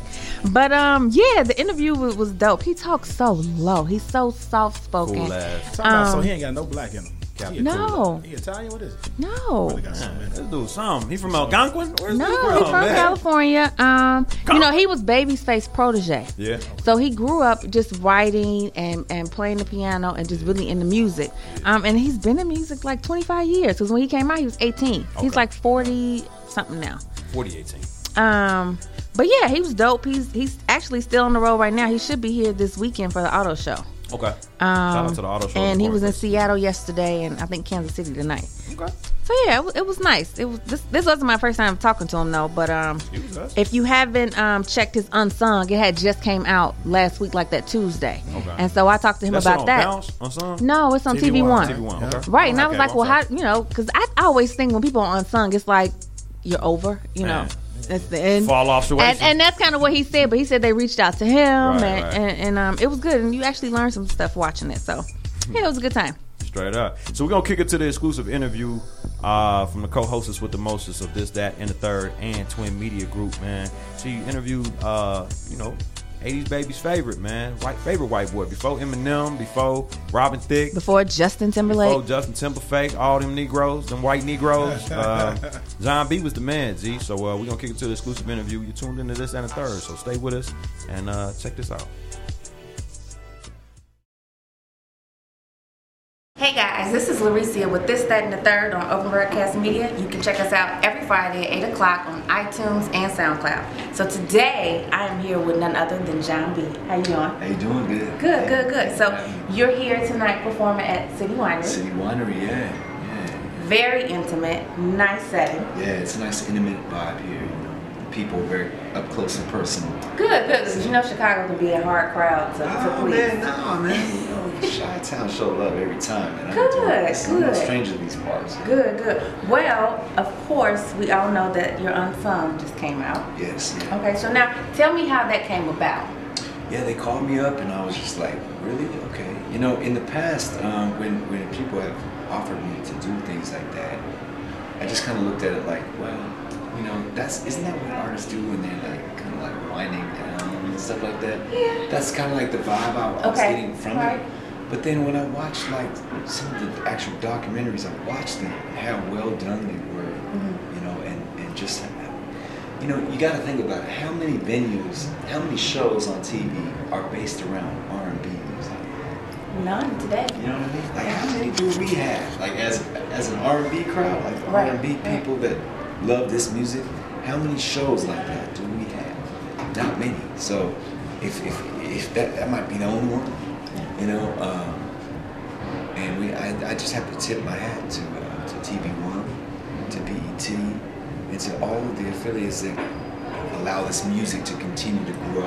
But, um, yeah, the interview was dope. He talks so low. He's so soft-spoken. Cool ass. Um, so he ain't got no black in him. Captain no. He Italian? What is it? No. Really got some, this dude, some. He from Algonquin? Where's no, he from, he from oh, California. Um, you know, he was Babyface's protege. Yeah. So he grew up just writing and, and playing the piano and just really into music. Um, and he's been in music like twenty-five years because when he came out, he was eighteen. Okay. He's like forty-something now. forty, eighteen Um... But yeah, he was dope. He's he's actually still on the road right now. He should be here this weekend for the auto show. Okay. Um, Shout out to the auto show. And he was in Seattle yesterday, and I think Kansas City tonight. Okay. So yeah, it was, it was nice. It was this, this wasn't my first time talking to him though, but um, if you haven't um checked his Unsung, it had just came out last week, like that Tuesday. Okay. And so I talked to him That's about on that. Bounce, Unsung? No, it's on T V, T V One. T V One. Okay. Right, oh, and I was okay, like, well, how you know? Because I, I always think when people are Unsung, it's like you're over, you Man. know. That's the end. Fall off situation. And, and that's kind of what he said, but he said they reached out to him, right, and, right. and, and um, it was good. And you actually learned some stuff watching it. So, yeah, it was a good time. Straight up. So, we're going to kick it to the exclusive interview uh, from the co-hostess with the mostest of This, That, and the Third, and Twin Media Group, man. She interviewed, uh, you know, eighties baby's favorite, man. White favorite white boy. Before Eminem, before Robin Thicke. Before Justin Timberlake. Before Justin Timberlake. All them Negroes, them white Negroes. Uh, John B was the man, G. So uh, we're going to kick it to the exclusive interview. You're tuned into This and the Third. So stay with us and uh, check this out. Hey guys, this is Larecia with This, That, and the Third on Urban Broadcast Media. You can check us out every Friday at eight o'clock on iTunes and SoundCloud. So today, I am here with none other than John B. How you doing? How you doing? Good. Good, hey. good, good. So you're here tonight performing at City Winery. City Winery, yeah. yeah. Very intimate, nice setting. Yeah, it's a nice intimate vibe here. You know, the people are very up close and personal. Good, good, because you know Chicago can be a hard crowd to, oh, to please. Man, no, man. Chi-Town show love every time. And good, I do. good. I'm strange to these parts. Good, good. Well, of course, we all know that your Unsung just came out. Yes. Yeah. Okay, so now tell me how that came about. Yeah, they called me up and I was just like, really? Okay. You know, in the past, um, when, when people have offered me to do things like that, I just kind of looked at it like, well, you know, that's isn't that what artists do when they're like kind of like winding down and stuff like that? Yeah. That's kind of like the vibe I was okay. getting from right. it. But then when I watched like some of the actual documentaries, I watched them and how well done they were, mm-hmm. you know, and, and just, you know, you got to think about it. How many venues, how many shows on T V are based around R and B music? None today. You know what I mean? Like how many do we have? Like as as an R and B crowd, like right. R and B people that love this music, how many shows like that do we have? Not many. So if if, if that, that might be the only one. You know, um, and we I, I just have to tip my hat to uh, to T V One, to B E T, and to all of the affiliates that allow this music to continue to grow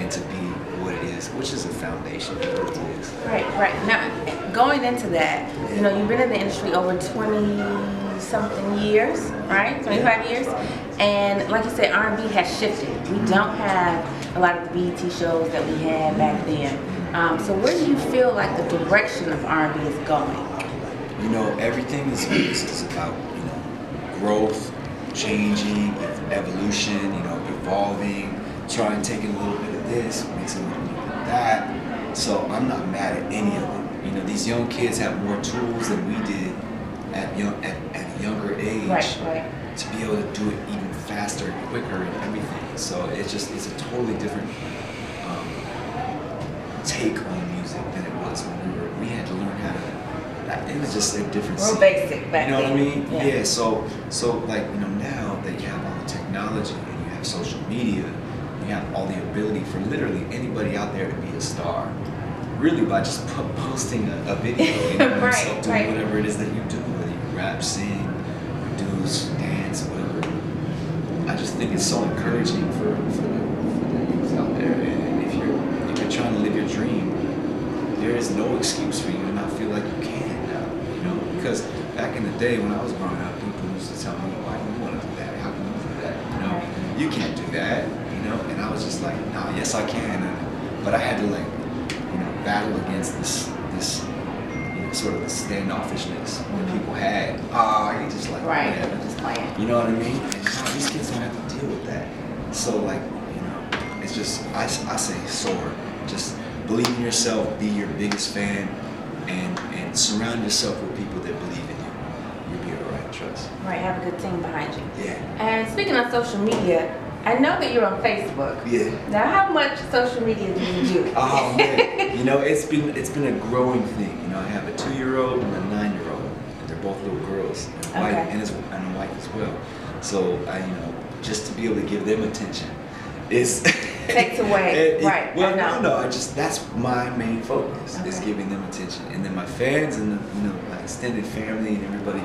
and to be what it is, which is a foundation of what it is. Right, right. Now, going into that, yeah. you know, you've been in the industry over twenty-something years, right? twenty-five yeah. years. And like you said, R and B has shifted. We mm-hmm. don't have a lot of the B E T shows that we had back then. Um, so where do you feel like the direction of R and B is going? You know, everything is, is about, you know, growth, changing, evolution, you know, evolving, trying to take a little bit of this, mix a little bit of that. So I'm not mad at any of it. You know, these young kids have more tools than we did at young at, at a younger age right, right. to be able to do it even faster and quicker and everything. So it's just, it's a totally different take on music than it was when we were. We had to learn how to. It was just a different. Real basic back then. You know what I mean? Yeah. yeah. So, so like you know now that you have all the technology and you have social media, you have all the ability for literally anybody out there to be a star. Really by just po- posting a, a video and right, yourself doing right. whatever it is that you do, whether you rap, sing, produce, dance, whatever. I just think it's so encouraging for for the, for the youth out there. And, trying to live your dream, there is no excuse for you to not feel like you can now, you know? Because back in the day when I was growing up, people used to tell me, oh, I don't want to do that, how can you do that, you know? You can't do that, you know? And I was just like, nah, yes I can. And, but I had to like, you know, battle against this, this you know, sort of the standoffishness that people had. Ah, oh, you just like, right. whatever, just like, you know what I mean? And oh, these kids don't have to deal with that. So like, you know, it's just, I, I say soar. Just believe in yourself, be your biggest fan, and, and surround yourself with people that believe in you. You'll be all right, trust. Right, have a good team behind you. Yeah. And speaking of social media, I know that you're on Facebook. Yeah. Now, how much social media do you do? Oh man, you know it's been it's been a growing thing. You know, I have a two-year-old and a nine-year-old. They're both little girls, and a okay. wife and, his, and a wife as well. So I, you know, just to be able to give them attention. is takes away. it, right. Well, no, no. I just that's my main focus okay. is giving them attention, and then my fans and the, you know my extended family and everybody.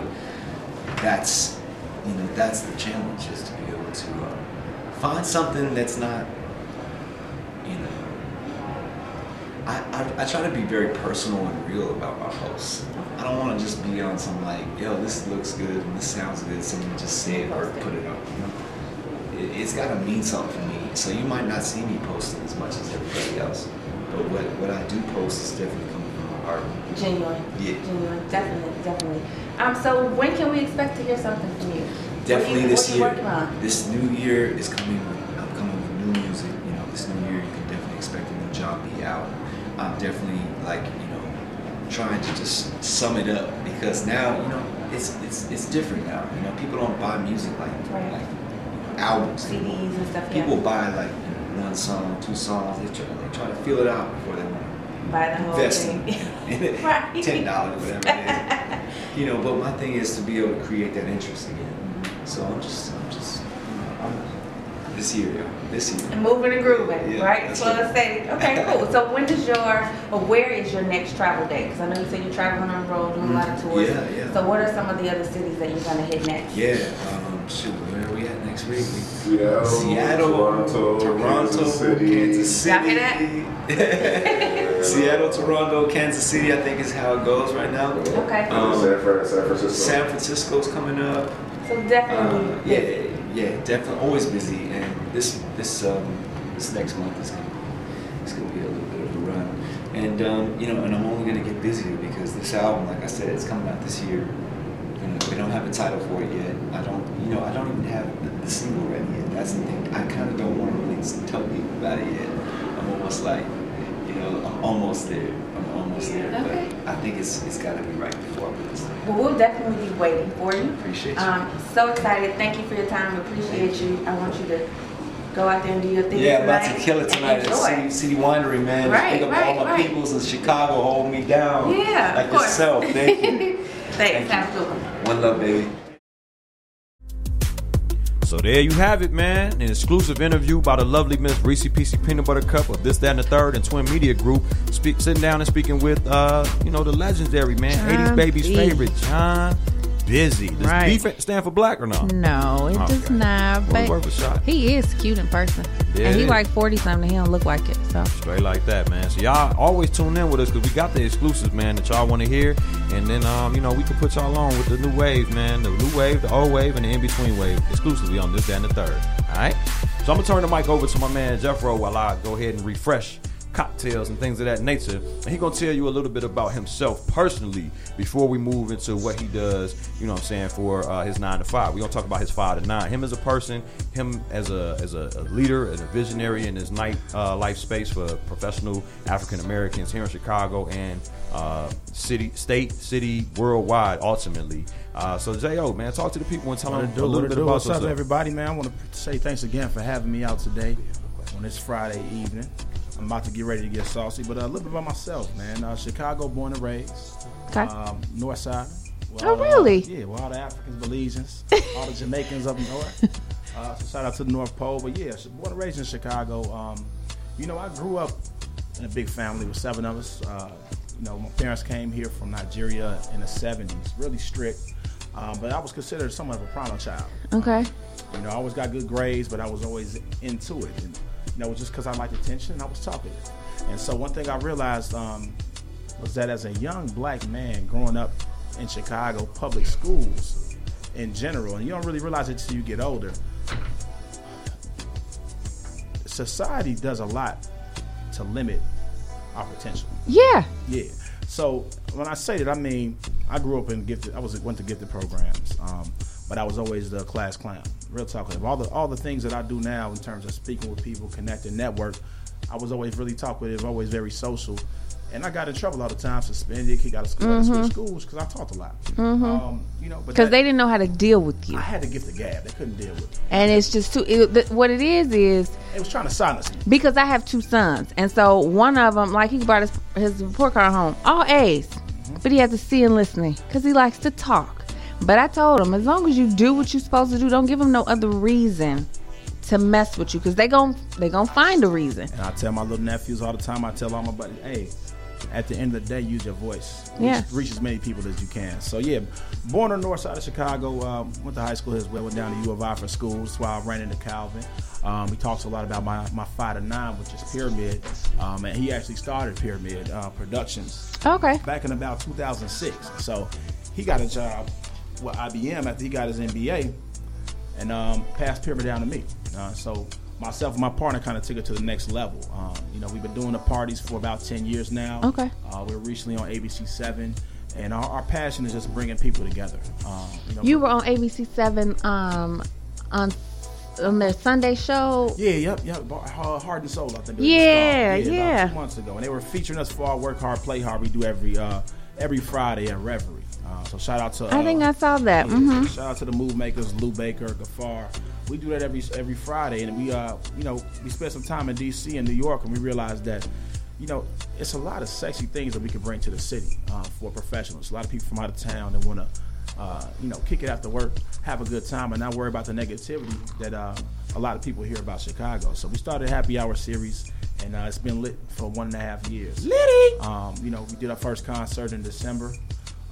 That's you know that's the challenge is to be able to uh, find something that's not you know. I, I, I try to be very personal and real about my posts. I don't want to just be on some like, yo, this looks good and this sounds good, someone just say it or put it up. You know? it, it's got to mean something for me. So you might not see me posting as much as everybody else, but what, what I do post is definitely coming from my heart. Genuine. Yeah. Genuine. Definitely, definitely. Um. So when can we expect to hear something from you? Definitely you, this year. This new year is coming. With, I'm coming with new music. You know, this new year you can definitely expect a new job to be out. I'm definitely like you know trying to just sum it up because now you know it's it's it's different now you know people don't buy music like right. like you know, albums C Ds anymore. And stuff. People yeah. buy like you know, one song, two songs. They try they try to feel it out before they want to buy the whole thing. Right. Ten dollars, whatever it is. You know, but my thing is to be able to create that interest again. So I'm just I'm just you know I'm. This year, yeah. This year. And moving and grooving, yeah, right? So let's say, okay, cool. So when does your, or where is your next travel day? Because I know you said you're traveling on the road, doing mm-hmm. a lot of tours. Yeah, yeah. So what are some of the other cities that you're going to hit next? Yeah, um, shoot, where are we at next week? Seattle, Seattle Toronto, Toronto, Kansas City. Kansas City. That? Seattle, Toronto, Kansas City, I think is how it goes right now. Okay. Um, San Francisco. San Francisco's coming up. So definitely. Um, yeah. Yeah, definitely. Always busy, and this this um, this next month is gonna it's gonna be a little bit of a run, and um, you know, and I'm only gonna get busier because this album, like I said, it's coming out this year. You know, we don't have a title for it yet. I don't, you know, I don't even have the, the single ready yet. That's the thing. I kind of don't want to really tell people about it yet. I'm almost like, you know, I'm almost there. I'm almost there, okay. But I think it's it's got to be right before I put this thing. Well, we'll definitely be waiting for you. Appreciate you. Um, so excited. Thank you for your time. We appreciate you. I want you to go out there and do your thing yeah, tonight. Yeah, about to kill it tonight at City, City Winery, man. Right, Pick right, up all my right. peoples in Chicago holding me down. Yeah, Like of course. yourself. Thank you. Thanks. Thank Have you. a good one. One love, baby. So there you have it, man. An exclusive interview by the lovely Miss Reese P C Peanut Butter Cup of This, That, and the Third and Twin Media Group. Speak, sitting down and speaking with, uh, you know, the legendary, man. John eighties baby's B. favorite, John Busy. Does right. B stand for black or no? No, it okay. does not. But well, shot. He is cute in person. Yeah, and he like forty-something. He don't look like it. So straight like that, man. So y'all always tune in with us because we got the exclusives, man, that y'all want to hear. And then, um, you know, we can put y'all on with the new wave, man. The new wave, the old wave, and the in-between wave. Exclusively on This, That, and the Third. All right? So I'm going to turn the mic over to my man, Jeffro, while I go ahead and refresh cocktails and things of that nature. And he going to tell you a little bit about himself personally before we move into what he does, you know what I'm saying, for uh, his nine to five. We're going to talk about his five to nine. Him as a person, him as a as a, a leader, as a visionary in his night uh, life space for professional African Americans here in Chicago and uh, city, state, city, worldwide, ultimately. Uh, so, J O, man, talk to the people and tell them a little bit about what's up, everybody, man. I want to say thanks again for having me out today on this Friday evening. I'm about to get ready to get saucy, but uh, a little bit about myself, man. Uh, Chicago, born and raised. Okay. Um, North Side. Well, oh, really? Uh, yeah, well, all the Africans, Belizeans, all the Jamaicans up north. Uh, so shout out to the North Pole. But yeah, born and raised in Chicago. Um, you know, I grew up in a big family with seven of us. Uh, you know, my parents came here from Nigeria in the seventies, really strict. Um, but I was considered somewhat of a problem child. Okay. Um, you know, I always got good grades, but I was always into it. And, you know, just because I liked attention and I was talking. And so one thing I realized um, was that as a young black man growing up in Chicago public schools in general, and you don't really realize it until you get older, society does a lot to limit our potential. Yeah. Yeah. So when I say that, I mean, I grew up in gifted, I was went to gifted programs, um, but I was always the class clown. Real talkative. All the all the things that I do now in terms of speaking with people, connecting, network, I was always really talkative, always very social, and I got in trouble all the time. Suspended, kicked out of school, mm-hmm. out of schools because I talked a lot. Mm-hmm. Um, you know, because they didn't know how to deal with you. I had to get the gab. They couldn't deal with me. And it's just too. It, the, what it is is it was trying to silence me. Because I have two sons, and so one of them, like he brought his his report card home, all A's, mm-hmm. but he has a C in listening because he likes to talk. But I told him, as long as you do what you're supposed to do, don't give him no other reason to mess with you, because they gon' they gon' find a reason. And I tell my little nephews all the time, I tell all my buddies, hey, at the end of the day, use your voice. Reach, yeah. reach as many people as you can. So yeah, born on the north side of Chicago, uh, went to high school as well, went down to U of I for school. That's why I ran into Calvin. Um, he talks a lot about my, my five to nine, which is Pyramid, um, and he actually started Pyramid uh, Productions. Okay. Back in about two thousand six. So he got a job with I B M after he got his M B A, and um, passed Pyramid down to me. Uh, so myself and my partner kind of took it to the next level. Um, you know, we've been doing the parties for about ten years now. Okay. Uh, we were recently on A B C seven, and our, our passion is just bringing people together. Um, you know, you were on A B C seven um, on on their Sunday show. Yeah, yep, yep. Heart and Soul, I think. Yeah, yeah. yeah. About two months ago, and they were featuring us for our Work Hard, Play Hard. We do every uh, every Friday at Reverie. Uh, so shout out to uh, I think I saw that. Yeah, mm-hmm. Shout out to the Move Makers, Lou Baker, Gafar. We do that every every Friday, and we uh you know we spent some time in D C and New York, and we realized that you know it's a lot of sexy things that we can bring to the city uh, for professionals. A lot of people from out of town that want to uh, you know kick it after work, have a good time, and not worry about the negativity that uh, a lot of people hear about Chicago. So we started Happy Hour series. And uh, it's been lit for one and a half years. Litty. Um, you know, we did our first concert in December.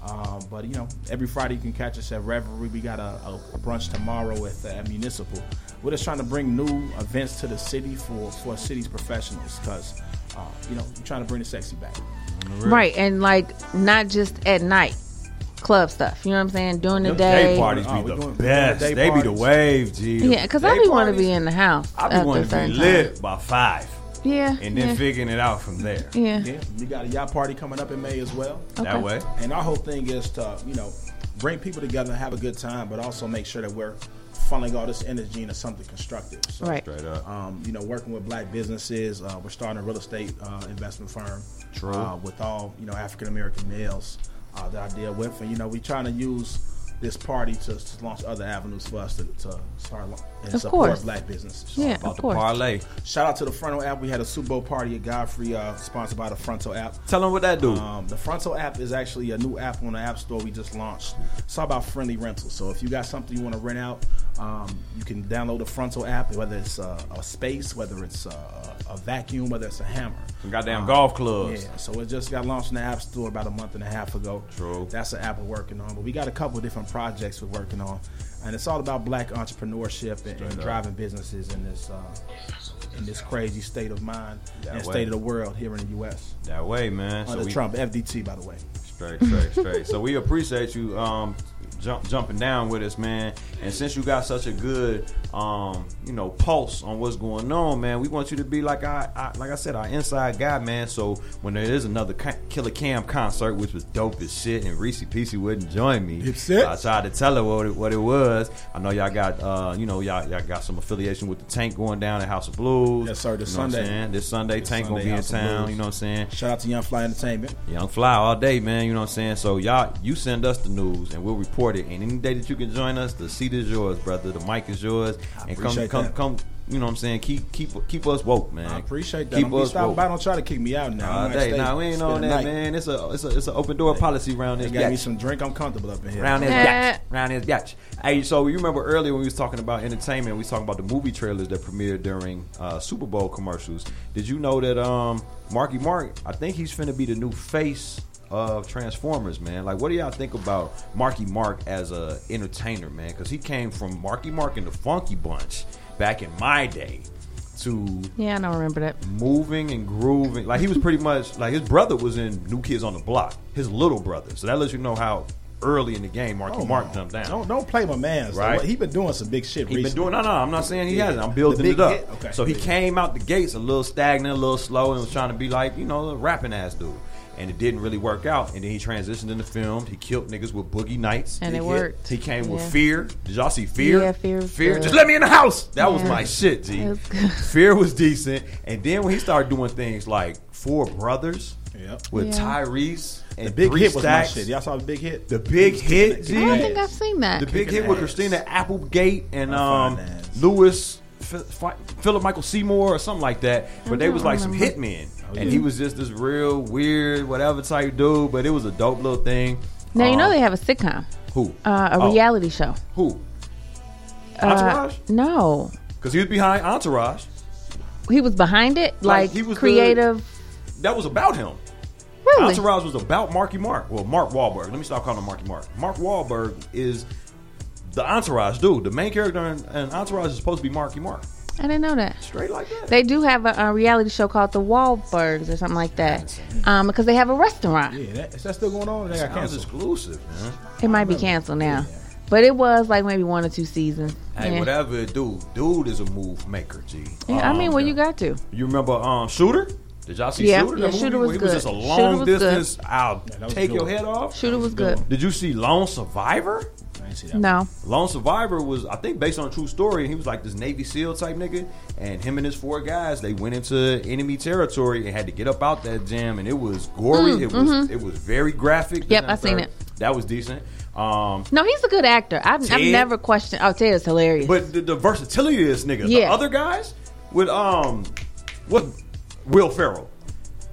Uh, but, you know, every Friday you can catch us at Reverie. We got a, a brunch tomorrow at, uh, at Municipal. We're just trying to bring new events to the city for, for city's professionals because, uh, you know, we're trying to bring the sexy back. Right. And, like, not just at night. Club stuff, you know what I'm saying? During the day, day parties be oh, the doing, best. The they parties. Be the wave, G. Yeah, because I be want to be in the house. I be want to be lit time. By five. Yeah, and then yeah. figuring it out from there. Yeah, yeah. We got a yacht party coming up in May as well. Okay. That way. And our whole thing is to, you know, bring people together, have a good time, but also make sure that we're funneling all this energy into something constructive. So, right. Straight up. Um, you know, working with black businesses, uh, we're starting a real estate uh, investment firm. True. Uh, with all you know African American males uh, that I deal with, and you know, we're trying to use this party to, to launch other avenues for us to, to start and of support course. Black businesses. So yeah, about of course. The parlay. Shout out to the Frontal app. We had a Super Bowl party at Godfrey, uh, sponsored by the Frontal app. Tell them what that do. Um, the Frontal app is actually a new app on the App Store we just launched. It's all about friendly rentals. So if you got something you want to rent out, um, you can download the Frontal app, whether it's uh, a space, whether it's uh, a vacuum, whether it's a hammer. Some goddamn um, golf clubs. Yeah, so it just got launched in the App Store about a month and a half ago. True. That's an app we're working on. But we got a couple of different projects we're working on, and it's all about black entrepreneurship and, and driving businesses in this uh, in this crazy state of mind that and way. State of the world here in the U S That way, man. Under so Trump, we, F D T, by the way. Straight, straight, straight. So we appreciate you um, jump, jumping down with us, man. And since you got such a good, um, you know, pulse on what's going on, man, we want you to be like I, I like I said, our inside guy, man. So when there is another Killer Cam concert, which was dope as shit, and Reese P C wouldn't join me, it's it. So I tried to tell her what it, what it was. I know y'all got, uh, you know, y'all y'all got some affiliation with the Tank going down at House of Blues. Yes, sir. This you know Sunday, this Sunday, this Tank Sunday, gonna be House in town. You know what I'm saying? Shout out to Young Fly Entertainment. Young Fly all day, man. You know what I'm saying? So y'all, you send us the news and we'll report it. And any day that you can join us, the seat is yours, brother. The mic is yours. I and come, come, that. come. You know what I'm saying? Keep, keep, keep us woke, man. I appreciate that. Keep us woke. By. Don't try to kick me out now. Nah, nah, we ain't on that, night. Man. It's a, it's a, it's an open door hey, policy round this. Got yach. Me some drink. I'm comfortable up in here. Round this yach. Round this yach. Hey, so you remember earlier when we was talking about entertainment? We was talking about the movie trailers that premiered during uh, Super Bowl commercials. Did you know that um, Marky Mark? I think he's finna be the new face of Transformers, man. Like, what do y'all think about Marky Mark as a entertainer, man? Because he came from Marky Mark and the Funky Bunch back in my day to yeah, I don't remember that moving and grooving. Like, he was pretty much like his brother was in New Kids on the Block, his little brother. So that lets you know how early in the game Marky oh, Mark jumped down. Don't don't play my man. Right, he been doing some big shit. He recently. Been doing. No, no, I'm not saying he yeah. hasn't. I'm building it up. Hit. Okay. So he came out the gates a little stagnant, a little slow, and was trying to be like you know a rapping ass dude. And it didn't really work out. And then he transitioned into film. He killed niggas with Boogie Nights. And it worked. He came yeah. with Fear. Did y'all see Fear? Yeah, Fear. Fear. Good. Just let me in the house. That yeah. was my shit, G. Was Fear was decent. And then when he started doing things like Four Brothers yep. with yeah. Tyrese. And the Big Hit was Stacks. My shit. Y'all saw The Big Hit? The Big Hit, G. I don't think I've seen that. The Big Kicking Hit ass. With Christina Applegate and um, Lewis, Philip Michael Seymour or something like that. But they was like remember. Some hitmen. Oh, and yeah. he was just this real weird whatever type dude, but it was a dope little thing. Now um, you know they have a sitcom. Who? Uh, a oh. reality show. Who? Uh, Entourage? No. Because he was behind Entourage. He was behind it? Like, like he was creative? The, that was about him. Really? Entourage was about Marky Mark. Well, Mark Wahlberg. Let me stop calling him Marky Mark. Mark Wahlberg is the Entourage dude. The main character in, in Entourage is supposed to be Marky Mark. I didn't know that. Straight like that. They do have a, a reality show called The Wahlbergs or something like that, um, because they have a restaurant. Yeah, that, is that still going on? Or they got canceled. Exclusive, man. It might be canceled now, yeah. But it was like maybe one or two seasons. Hey, yeah. Whatever it do, dude is a move maker, G. Yeah, um, I mean, well, yeah. You got to. You remember um, Shooter? Did y'all see yeah. Shooter? Yeah, that Shooter movie? Was good. It was just a long distance. Good. I'll yeah, take your head off. Shooter was good. good. Did you see Lone Survivor? No. Lone Survivor was, I think, based on a true story, and he was like this Navy SEAL type nigga, and him and his four guys, they went into enemy territory and had to get up out that jam, and it was gory. Mm, it was mm-hmm. it was very graphic. Yep, I seen it. That was decent. Um, no, he's a good actor. I've, I've never questioned. Oh, Ted's hilarious. But the, the versatility of this nigga. Yeah. The other guys with um, what Will Ferrell.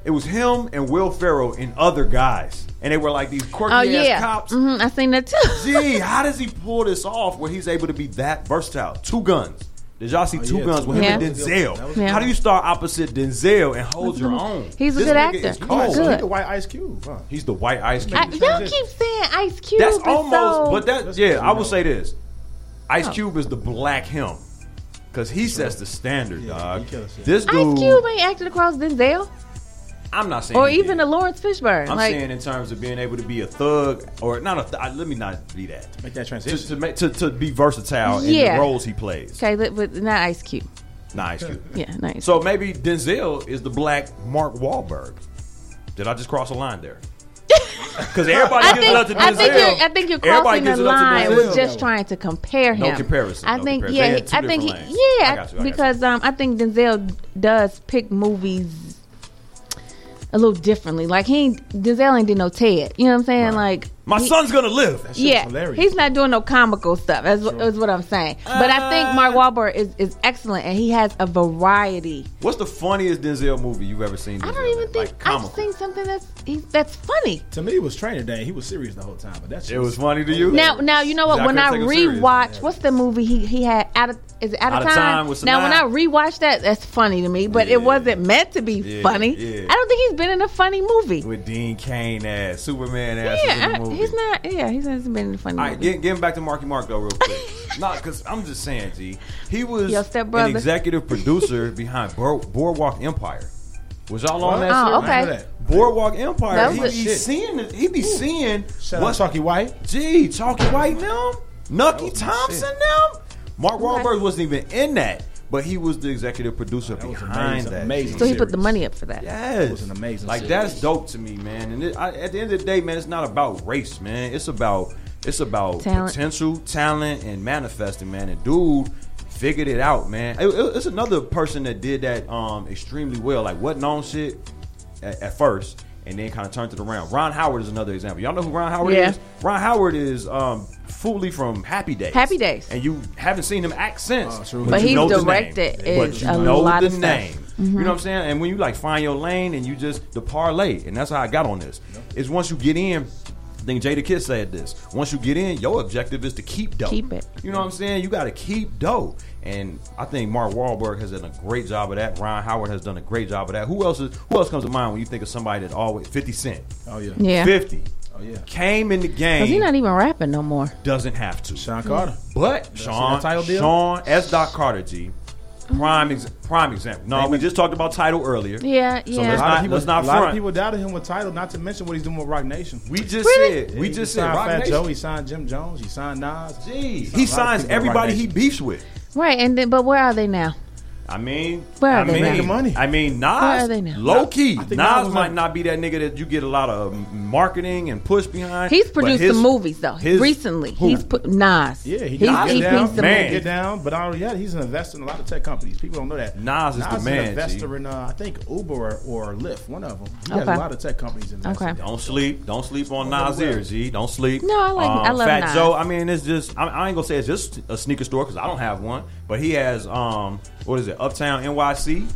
It was him and Will Ferrell and other guys. And they were like these quirky oh, ass yeah. cops. Mm-hmm. I seen that too. Gee, how does he pull this off where he's able to be that versatile? Two Guns. Did y'all see oh, Two yeah, Guns with yeah. him and Denzel? Yeah. How do you start opposite Denzel and hold your own? He's a this good actor. He's good. He's the white Ice Cube. Huh? He's the white Ice Cube. I, y'all keep saying Ice Cube. That's almost, so, but that, yeah, I will say this. Ice oh. Cube is the black him. Because he sets the standard, yeah, dog. This dude, Ice Cube ain't acting across Denzel. I'm not saying, or even a Lawrence Fishburne. I'm like, saying in terms of being able to be a thug, or not a. Th- let me not be that. Make that transition to to, make, to, to be versatile yeah. in the roles he plays. Okay, but not Ice Cube. Not Ice Cube. Yeah, not Ice Cube. So maybe Denzel is the black Mark Wahlberg. Did I just cross a line there? Because everybody gives think, it up to Denzel. I think you're, I think you're crossing the line with just trying to compare him. No comparison. I no think comparison. yeah. I think he, yeah. I got you, I because um, I think Denzel does pick movies a little differently. Like, he ain't, Denzel ain't did no Ted. You know what I'm saying? Right. Like, my he, son's gonna live. That shit yeah, is hilarious. He's not doing no comical stuff. That's sure. what, is what I'm saying. Uh, but I think Mark Wahlberg is, is excellent, and he has a variety. What's the funniest Denzel movie you've ever seen? Denzel? I don't even think like, I've seen something that's he, that's funny. To me, it was Training Day. He was serious the whole time, but that's it was funny to you. Now, now you know what? Y'all when I rewatch, what's the movie he he had out of is it out, out of time? time now, when I rewatch that, that's funny to me, but yeah. it wasn't meant to be yeah. funny. Yeah. I don't think he's been in a funny movie with Dean Cain ass, Superman ass. Yeah, I, he's not. Yeah, he's not been in a funny. All right, get, getting back to Marky Mark though, real quick. Not because I'm just saying, G. He was an executive producer behind Board, Boardwalk Empire. Was y'all on that? Oh, shit? Okay. That. Boardwalk Empire. He be, seeing, he be seeing. He be seeing. What's Chalky White? Gee, Chalky White now. Nucky Thompson now. Mark Wahlberg okay. wasn't even in that, but he was the executive producer that behind amazing, that. Amazing so he put the money up for that. Yes, it was an amazing. Like series. That's dope to me, man. And it, I, at the end of the day, man, it's not about race, man. It's about it's about talent. potential, talent, and manifesting, man. And dude figured it out, man. It, it, it's another person that did that um, extremely well. Like wasn't on shit at, at first, and then kind of turned it around. Ron Howard is another example. Y'all know who Ron Howard yeah. is? Ron Howard is um, Fully from Happy Days. Happy Days. And you haven't seen him act since. Oh, true. But, but he's directed But you know the name. Mm-hmm. You know what I'm saying? And when you like find your lane and you just, the parlay, and that's how I got on this, yep. is once you get in, I think Jada Kiss said this, once you get in, your objective is to keep dope. Keep it. You know what I'm saying? You got to keep dope. And I think Mark Wahlberg has done a great job of that. Ron Howard has done a great job of that. Who else is? Who else comes to mind when you think of somebody that always, fifty Cent. Oh, yeah. yeah. fifty. Oh, yeah. Came in the game. Because he's not even rapping no more. Doesn't have to. Sean Carter. But Sean, Sean S. Doc Carter, G. Prime ex- prime example. No, we just talked about Tidal earlier. Yeah, yeah. So let's not, people, let's not front. A lot of people doubted him with Tidal, not to mention what he's doing with Roc Nation. We just really? said. We he just said. He signed Fat Joe. He signed Jim Jones. He signed Nas. Jeez. He, signed he signs everybody he beefs with. Right, and then, but where are they now? I mean, where are I they mean, the money. I mean, Nas, low key, Nas, Nas might like, not be that nigga that you get a lot of marketing and push behind. He's produced his, some movies though. His, recently, who? he's put Nas. Yeah, he does. He, he down, man, get down. But I yeah, he's an investor in a lot of tech companies. People don't know that. Nas, Nas is the is man. An investor G. in uh, I think Uber or, or Lyft, one of them. He okay. has a lot of tech companies investing. Okay. Don't sleep. Don't sleep on oh, Nas here, G. Don't sleep. No, I like. Um, I love Fat Nas. Joe. I mean, it's just. I, I ain't gonna say it's just a sneaker store because I don't have one. But he has. Um, what is it? Uptown N Y C.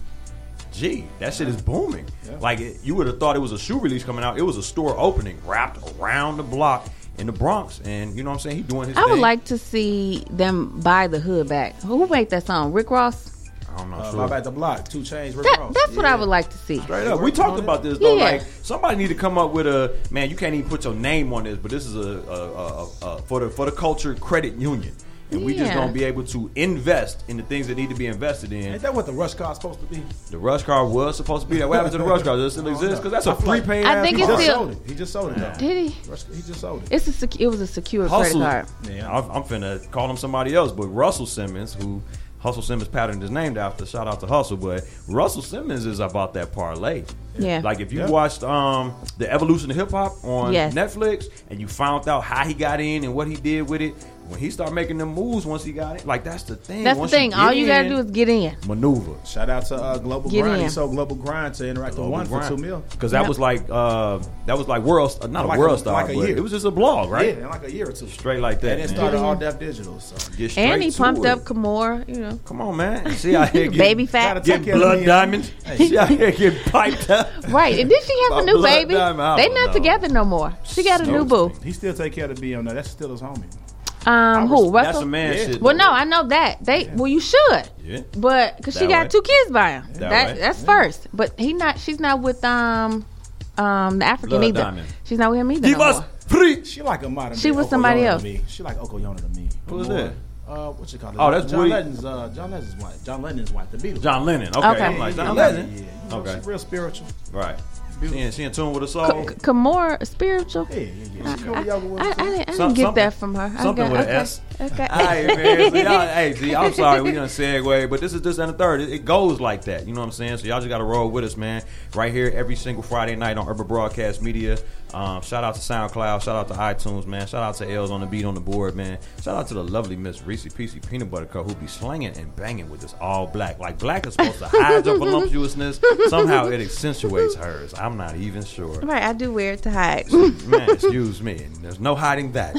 Gee, that shit is booming. Yeah. Like it, you would have thought it was a shoe release coming out. It was a store opening wrapped around the block in the Bronx, and you know what I'm saying, he doing his I thing. Would like to see them buy the hood back. Who made that song? Rick Ross? I don't know. Uh, sure. Live at the Block, Two Chainz, Rick that, Ross. That's yeah. what I would like to see. Straight up. We talked about this though. Yeah. Like somebody need to come up with a man. You can't even put your name on this, but this is a, a, a, a, a for the for the culture credit union. And we yeah. just gonna be able to invest in the things that need to be invested in. Ain't that what the rush car is supposed to be? The rush car was supposed to be that. What happened to the rush car? Does it still exist? Because that's a free paying. I think it's still. He just sold it. Though. Did he? Rush, he just sold it. It's a sec- it was a secure Hustle, credit card. Yeah, I'm, I'm finna call him somebody else, but Russell Simmons, who Hustle Simmons patterned is named after. Shout out to Hustle, but Russell Simmons is about that parlay. Yeah. Like if you yeah. watched um, The Evolution of Hip Hop on yes. Netflix, and you found out how he got in and what he did with it. When he started making them moves, once he got in, like that's the thing. That's once the thing. You All you in, gotta do is get in. Maneuver. Shout out to uh, Global get Grind. In. He sold Global Grind to Interactive Global One Grind. For two mil. Because that yep. was like uh, that was like world, uh, not like a world a, star. Like a year. It was just a blog, right? Yeah, in like a year or two. Straight like that. And it started mm-hmm. All Def Digital. So get straight and he pumped it. Up Kamora. You know. Come on, man. See out here get baby fat, get blood diamonds. She out here get piped up. Right. And did she have a new baby? They not together no more. She got a new boo. He still take care of the B M. That's still his homie. Um, was, who? Russell? That's a man yeah. shit. Well, no, I know that. They yeah. well, you should. Yeah. But because she got way. two kids by him, yeah. that, that that's yeah. first. But he not. She's not with um, um the African Blood either. Diamond. She's not with him either. He no was free. She like a modern. She was Okoyona somebody else. To me. She like Okoyona to me. Who is that? Uh, what you call it? Oh, that's John Lennon. Uh, John Lennon's wife. John Lennon's wife. The Beatles. John Lennon. Okay. okay. I'm like John yeah, Lennon. Yeah. You know, okay. She's real spiritual. Right. She in, she in tune with a soul. K- Kamora spiritual. Yeah, yeah, yeah. I, I, I, I didn't, I didn't get that from her. I something got, with okay, an S. Okay. All right, man. So y'all, hey, G, I'm sorry we done segue, but this is This and the Third. It, it goes like that. You know what I'm saying? So y'all just got to roll with us, man. Right here every single Friday night on Urban Broadcast Media. Um, shout out to SoundCloud. Shout out to iTunes, man. Shout out to L's on the Beat on the Board, man. Shout out to the lovely Miss Reese P C Peanut Butter Cup, who be slinging and banging with this all black. Like black is supposed to hide her voluptuousness. Somehow it accentuates hers. I'm not even sure. Right, I do wear it to hide. Man, excuse me. There's no hiding that.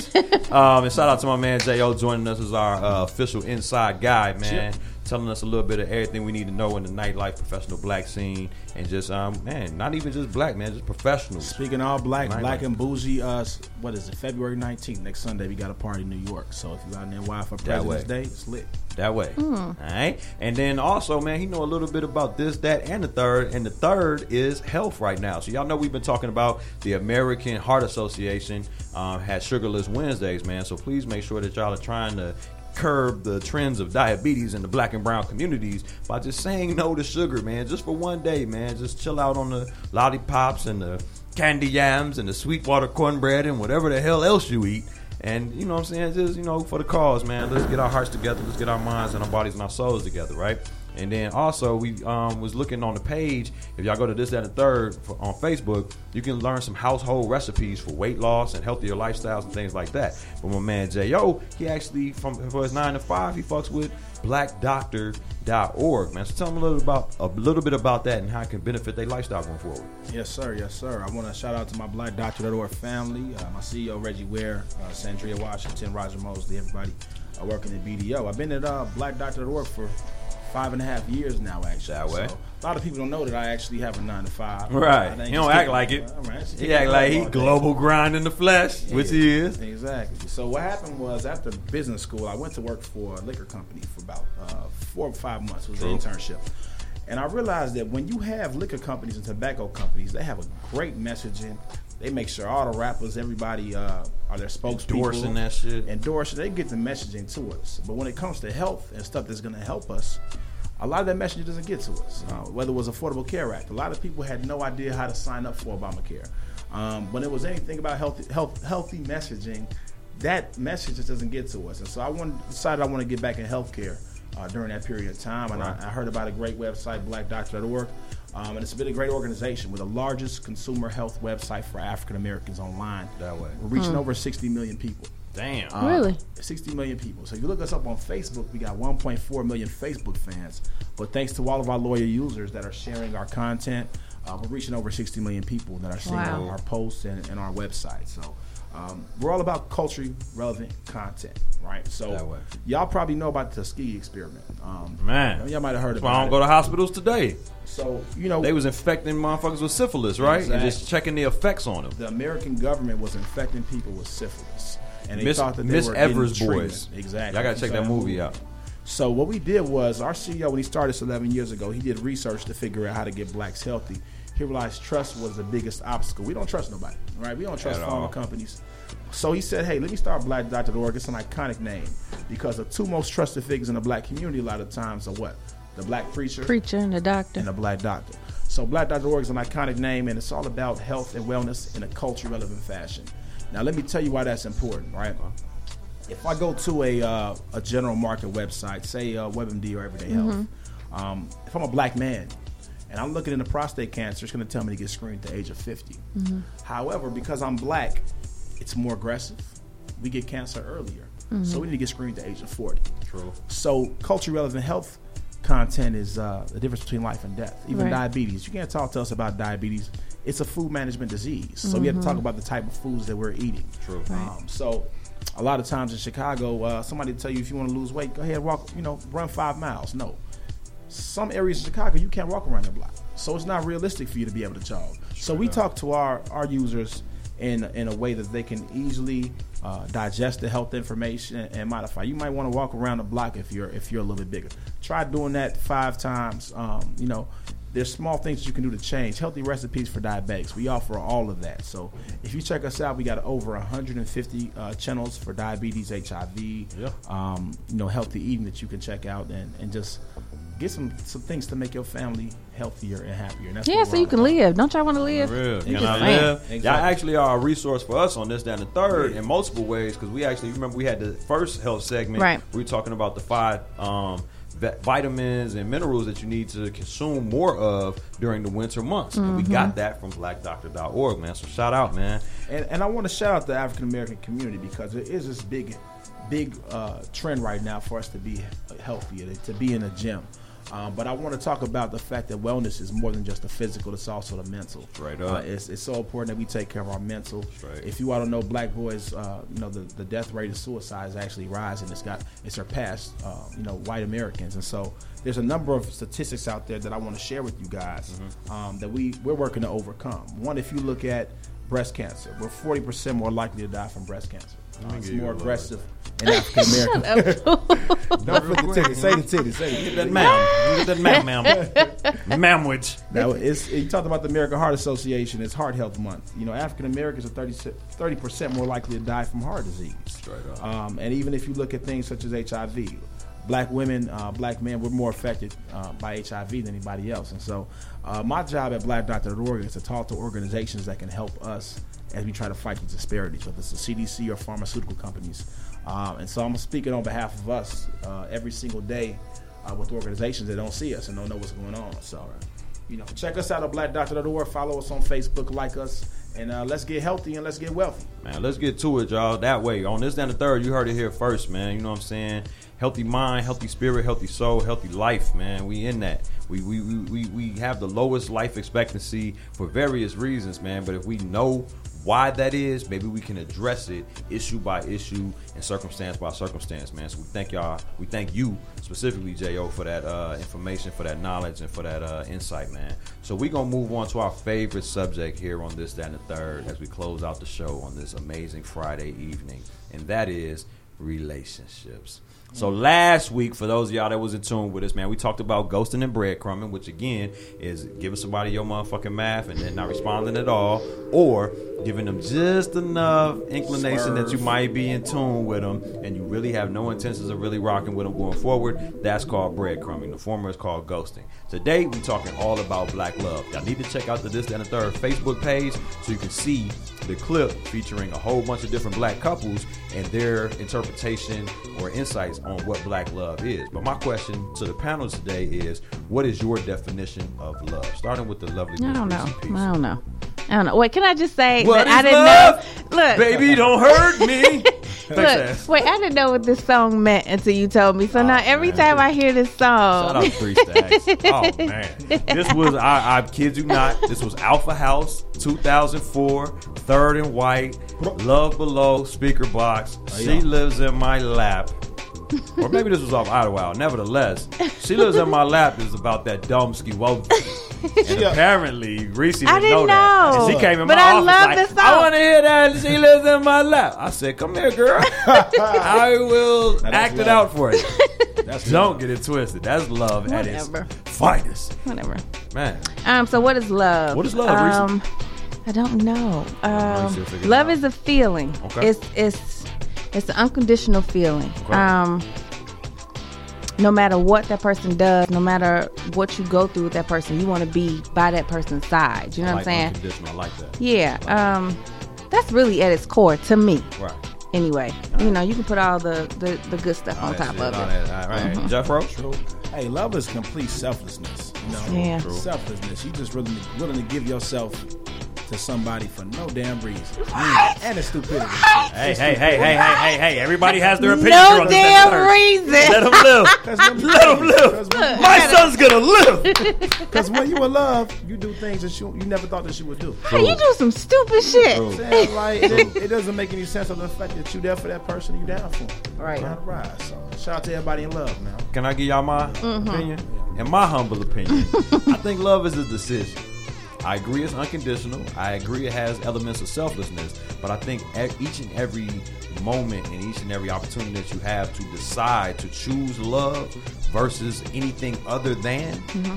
Um, and shout out to my man J O joining us as our uh, official inside guy, man. Sure. Telling us a little bit of everything we need to know in the nightlife, professional black scene, and just um man, not even just black, man, just professional. Speaking of all black, nightlife. Black and bougie. Uh, what is it? February nineteenth, next Sunday, we got a party in New York. So if you're out in N Y for President's Day, it's lit. That way. Mm. All right. And then also, man, he know a little bit about This, That, and the Third. And the third is health right now. So y'all know we've been talking about the American Heart Association um, has Sugarless Wednesdays, man. So please make sure that y'all are trying to curb the trends of diabetes in the black and brown communities by just saying no to sugar, man. Just for one day, man. Just chill out on the lollipops and the candy yams and the Sweetwater cornbread and whatever the hell else you eat. And, you know what I'm saying, just, you know, for the cause, man. Let's get our hearts together. Let's get our minds and our bodies and our souls together, right? And then also, we um, was looking on the page. If y'all go to This, That, and Third for, on Facebook, you can learn some household recipes for weight loss and healthier lifestyles and things like that. But my man J O, he actually, from for his nine to five, he fucks with black doctor dot org, man. So tell them a little, about, a little bit about that and how it can benefit their lifestyle going forward. Yes, sir. Yes, sir. I want to shout out to my black doctor dot org family, uh, my C E O, Reggie Ware, uh, Sandria Washington, Roger Mosley, everybody uh, working at B D O. I've been at uh, black doctor dot org for Five and a half years now, actually. That way. So, a lot of people don't know that I actually have a nine to five. Right. He don't act like it. Uh, right. He act like he global grind in the flesh, yeah, which he is. Exactly. So what happened was after business school, I went to work for a liquor company for about uh, four or five months. It was True. An internship. And I realized that when you have liquor companies and tobacco companies, they have a great messaging. They make sure all the rappers, everybody uh, are their spokespeople. Endorsing that shit. Endorsing. They get the messaging to us. But when it comes to health and stuff that's going to help us, a lot of that messaging doesn't get to us. Uh, whether it was Affordable Care Act, a lot of people had no idea how to sign up for Obamacare. Um, when it was anything about healthy, health, healthy messaging, that message just doesn't get to us. And so I wanted, decided I want to get back in healthcare uh, during that period of time. And right. I, I heard about a great website, black doctor dot org. Um, and it's been a great organization with the largest consumer health website for African Americans online. That way. We're reaching mm. over sixty million people. Damn. Uh, really? sixty million people. So if you look us up on Facebook, we got one point four million Facebook fans. But thanks to all of our loyal users that are sharing our content, Uh, we're reaching over sixty million people that are seeing wow. our, our posts and, and our website. So um, we're all about culturally relevant content, right? So y'all probably know about the ski experiment. Um, Man. Y'all might have heard about it. That's why I don't go to hospitals today. So, you know. They was infecting motherfuckers with syphilis, right? Exactly. And just checking the effects on them. The American government was infecting people with syphilis. And they Miss, thought that they Miss were Evers getting boys. Treatment. Exactly. Y'all got to check so, that movie out. So what we did was, our C E O, when he started us eleven years ago, he did research to figure out how to get blacks healthy. He realized trust was the biggest obstacle. We don't trust nobody, right? We don't trust pharma companies. So he said, hey, let me start black dot org. It's an iconic name because the two most trusted figures in the black community a lot of times are what? The black preacher. Preacher and the doctor. And the black doctor. So black dot org is an iconic name, and it's all about health and wellness in a culture-relevant fashion. Now, let me tell you why that's important, right? If I go to a uh, a general market website, say uh, WebMD or Everyday Health, mm-hmm. um, if I'm a black man and I'm looking into prostate cancer, it's going to tell me to get screened at the age of fifty. Mm-hmm. However, because I'm black, it's more aggressive. We get cancer earlier. Mm-hmm. So we need to get screened at the age of forty. True. So culturally relevant health content is uh, the difference between life and death. Even right. diabetes. You can't talk to us about diabetes. It's a food management disease. So mm-hmm. we have to talk about the type of foods that we're eating. True. Right. Um, so... A lot of times in Chicago, uh, somebody tell you if you want to lose weight, go ahead, walk, you know, run five miles. No. Some areas of Chicago, you can't walk around your block. So it's not realistic for you to be able to jog. Sure so we enough. talk to our, our users in in a way that they can easily uh, digest the health information and, and modify. You might want to walk around the block if you're if you're a little bit bigger. Try doing that five times. Um, you know, there's small things that you can do to change. Healthy recipes for diabetics. We offer all of that. So if you check us out, we got over one hundred fifty uh, channels for diabetes, H I V, yeah. um, you know, healthy eating that you can check out and, and just get some, some things to make your family healthier and happier. And that's yeah, so you can about. live. Don't y'all want to live? Real. Can I live? Exactly. Y'all actually are a resource for us on This, That, and the Third yeah. in multiple ways because we actually, remember we had the first health segment. Right. We were talking about the five um vitamins and minerals that you need to consume more of during the winter months. Mm-hmm. And we got that from black doctor dot org, man. So shout out, man. And, and I want to shout out the African-American community because it is this big, big uh, trend right now for us to be healthier, to be in a gym. Um, but I want to talk about the fact that wellness is more than just the physical. It's also the mental. Straight up. Uh, it's, it's so important that we take care of our mental. Straight. If you all don't know, black boys, uh, you know, the, the death rate of suicide is actually rising. It's got it surpassed, uh, you know, white Americans. And so there's a number of statistics out there that I want to share with you guys mm-hmm. um, that we, we're working to overcome. One, if you look at breast cancer, we're forty percent more likely to die from breast cancer. Uh, it's more aggressive in African American. Don't put the ticket. Say the ticket. Say it. Get that ma'am. Get that ma'am, ma'am. Ma'amwich. Now, it's, you talked about the American Heart Association. It's Heart Health Month. You know, African Americans are thirty percent more likely to die from heart disease. Straight up. Um, and even if you look at things such as H I V, black women, uh, black men, we're more affected uh, by H I V than anybody else. And so uh, my job at black dot org is to talk to organizations that can help us as we try to fight these disparities, whether it's the C D C or pharmaceutical companies. Um, and so I'm speaking on behalf of us uh, every single day uh, with organizations that don't see us and don't know what's going on. So, you know, check us out at black doctor dot org. Follow us on Facebook, like us, and uh, let's get healthy and let's get wealthy. Man, let's get to it, y'all. That way, on This, That, and the Third, you heard it here first, man. You know what I'm saying? Healthy mind, healthy spirit, healthy soul, healthy life, man. We in that. We we we we have the lowest life expectancy for various reasons, man. But if we know why that is, maybe we can address it issue by issue and circumstance by circumstance, man. So we thank y'all, we thank you specifically, J O, for that uh, information, for that knowledge, and for that uh, insight, man. So we're going to move on to our favorite subject here on This, That, and the Third as we close out the show on this amazing Friday evening, and that is relationships. So last week, for those of y'all that was in tune with us, man, we talked about ghosting and breadcrumbing, which again is giving somebody your motherfucking math and then not responding at all, or giving them just enough inclination Swerve. that you might be in tune with them and you really have no intentions of really rocking with them going forward. That's called breadcrumbing. The former is called ghosting. Today, we're talking all about black love. Y'all need to check out the This, That, and the Third Facebook page so you can see the clip featuring a whole bunch of different black couples and their interpretation or insights on what black love is. But my question to the panel today is, what is your definition of love? Starting with the lovely I don't know. Piece. I don't know. I don't know. Wait, can I just say what that I didn't love? know? Look, baby, don't hurt me. Look, wait, I didn't know what this song meant until you told me. So oh, now every man. time I hear this song, shout out Three Stacks. Oh man, this was I, I kid you not. This was Alpha House, two thousand four, Third and White, Love Below, Speaker Box. Oh, yeah. She Lives in My Lap. Or maybe this was off Idlewild. Nevertheless, She Lives in My Lap is about that dumb ski woke. And yeah. apparently Reese didn't, didn't know that. Know. And she came in but my I office love like, the song. I want to hear that. She Lives in My Lap. I said, come here, girl. I will act love. it out for you. That's Don't love. get it twisted. That's love Whatever. at its finest. Whatever. Man. Um. So what is love? What is love, um, Reese? I don't know. Um, love is a feeling. Okay. It's it's it's an unconditional feeling. Okay. Um. No matter what that person does, no matter what you go through with that person, you want to be by that person's side. You know like what I'm saying? I like that. Yeah. Like um, that. That's really at its core to me. Right. Anyway, right. you know, you can put all the, the, the good stuff all on top shit, of all it. That, all right. Mm-hmm. Jeff Roach? Hey, love is complete selflessness. You know? Yeah. True. Selflessness. You just willing to, willing to give yourself to somebody for no damn reason. What? And it's stupidity. Hey, it's hey, stupidity. hey, hey, hey, hey, hey. Everybody has their opinion. No on damn the reason. Let them live. Let them live. Look, My gotta... son's going to live. Because when you in love, you do things that you, you never thought that you would do. Hey, you do some stupid shit. Like, it, it doesn't make any sense of the fact that you there for that person and you down for them. Right. Trying to rise. So shout out to everybody in love, man. Can I give y'all my mm-hmm. opinion? Yeah. In my humble opinion, I think love is a decision. I agree it's unconditional. I agree it has elements of selflessness. But I think each and every moment and each and every opportunity that you have to decide to choose love versus anything other than, mm-hmm.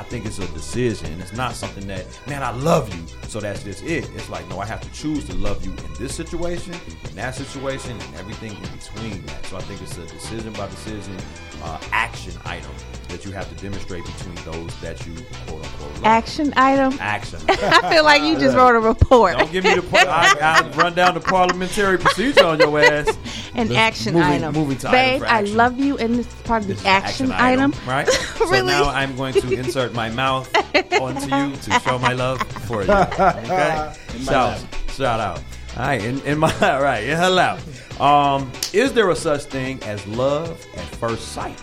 I think it's a decision. It's not something that, man, I love you, so that's just it. It's like, no, I have to choose to love you in this situation, in that situation, and everything in between that. So I think it's a decision by decision uh, action item that you have to demonstrate between those that you quote unquote love. Action item? Action. I feel like you just wrote a report. Don't give me the point. I, I run down the parliamentary procedure on your ass. An the action movie, item. Movie title. Babe, I love you, and this is part of the this action, action item. item. Right? Really? So now I'm going to insert my mouth onto you to show my love for you. Okay? Shout, shout out. All right, in, in my, all right, in her lap. Um, is there a such thing as love at first sight?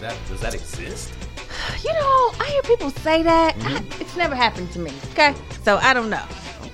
That, does that exist? You know, I hear people say that. Mm-hmm. I, it's never happened to me. Okay, so I don't know.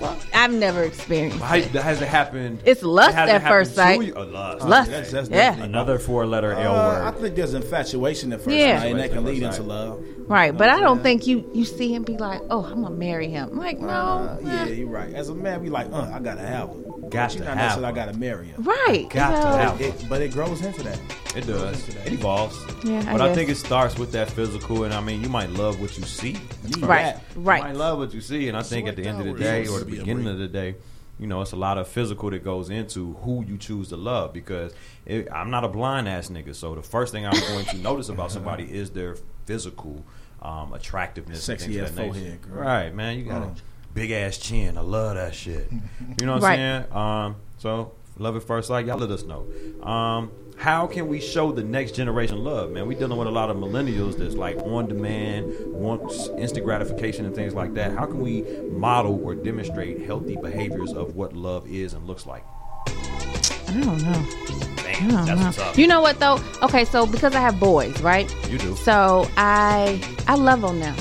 Well, I've never experienced. Well, it. Has it happened? It's lust it at first sight. You, oh, lust. lust. That's, that's yeah. Another four-letter uh, L word. I think there's infatuation at first yeah. sight, and that can lead into love. Right, you know, but I don't yeah. think you, you see him be like, oh, I'm gonna marry him. I'm like, no. Uh, yeah, you're right. As a man, we like, uh, I gotta have him. Got to not have. I gotta marry him. Right. Got so. to have. It, but it grows into that. It does. It evolves. Yeah. But I, I think it starts with that physical, and I mean, you might love what you see. Right. Right. You might love what you see, and I think at the end of the day, or the beginning of the day, you know, it's a lot of physical that goes into who you choose to love. Because it, I'm not a blind ass nigga, so the first thing I'm going to notice about somebody is their physical um, attractiveness. Sexy ass forehead. Right, man. You gotta. Big ass chin. I love that shit. You know what right. I'm saying? Um, so, love at first sight. Y'all let us know. Um, how can we show the next generation love, man? We dealing with a lot of millennials that's like on demand, wants instant gratification and things like that. How can we model or demonstrate healthy behaviors of what love is and looks like? I don't know. Damn, I don't that's know. What's up. You know what, though? Okay, so because I have boys, right? You do. So, I I love them now.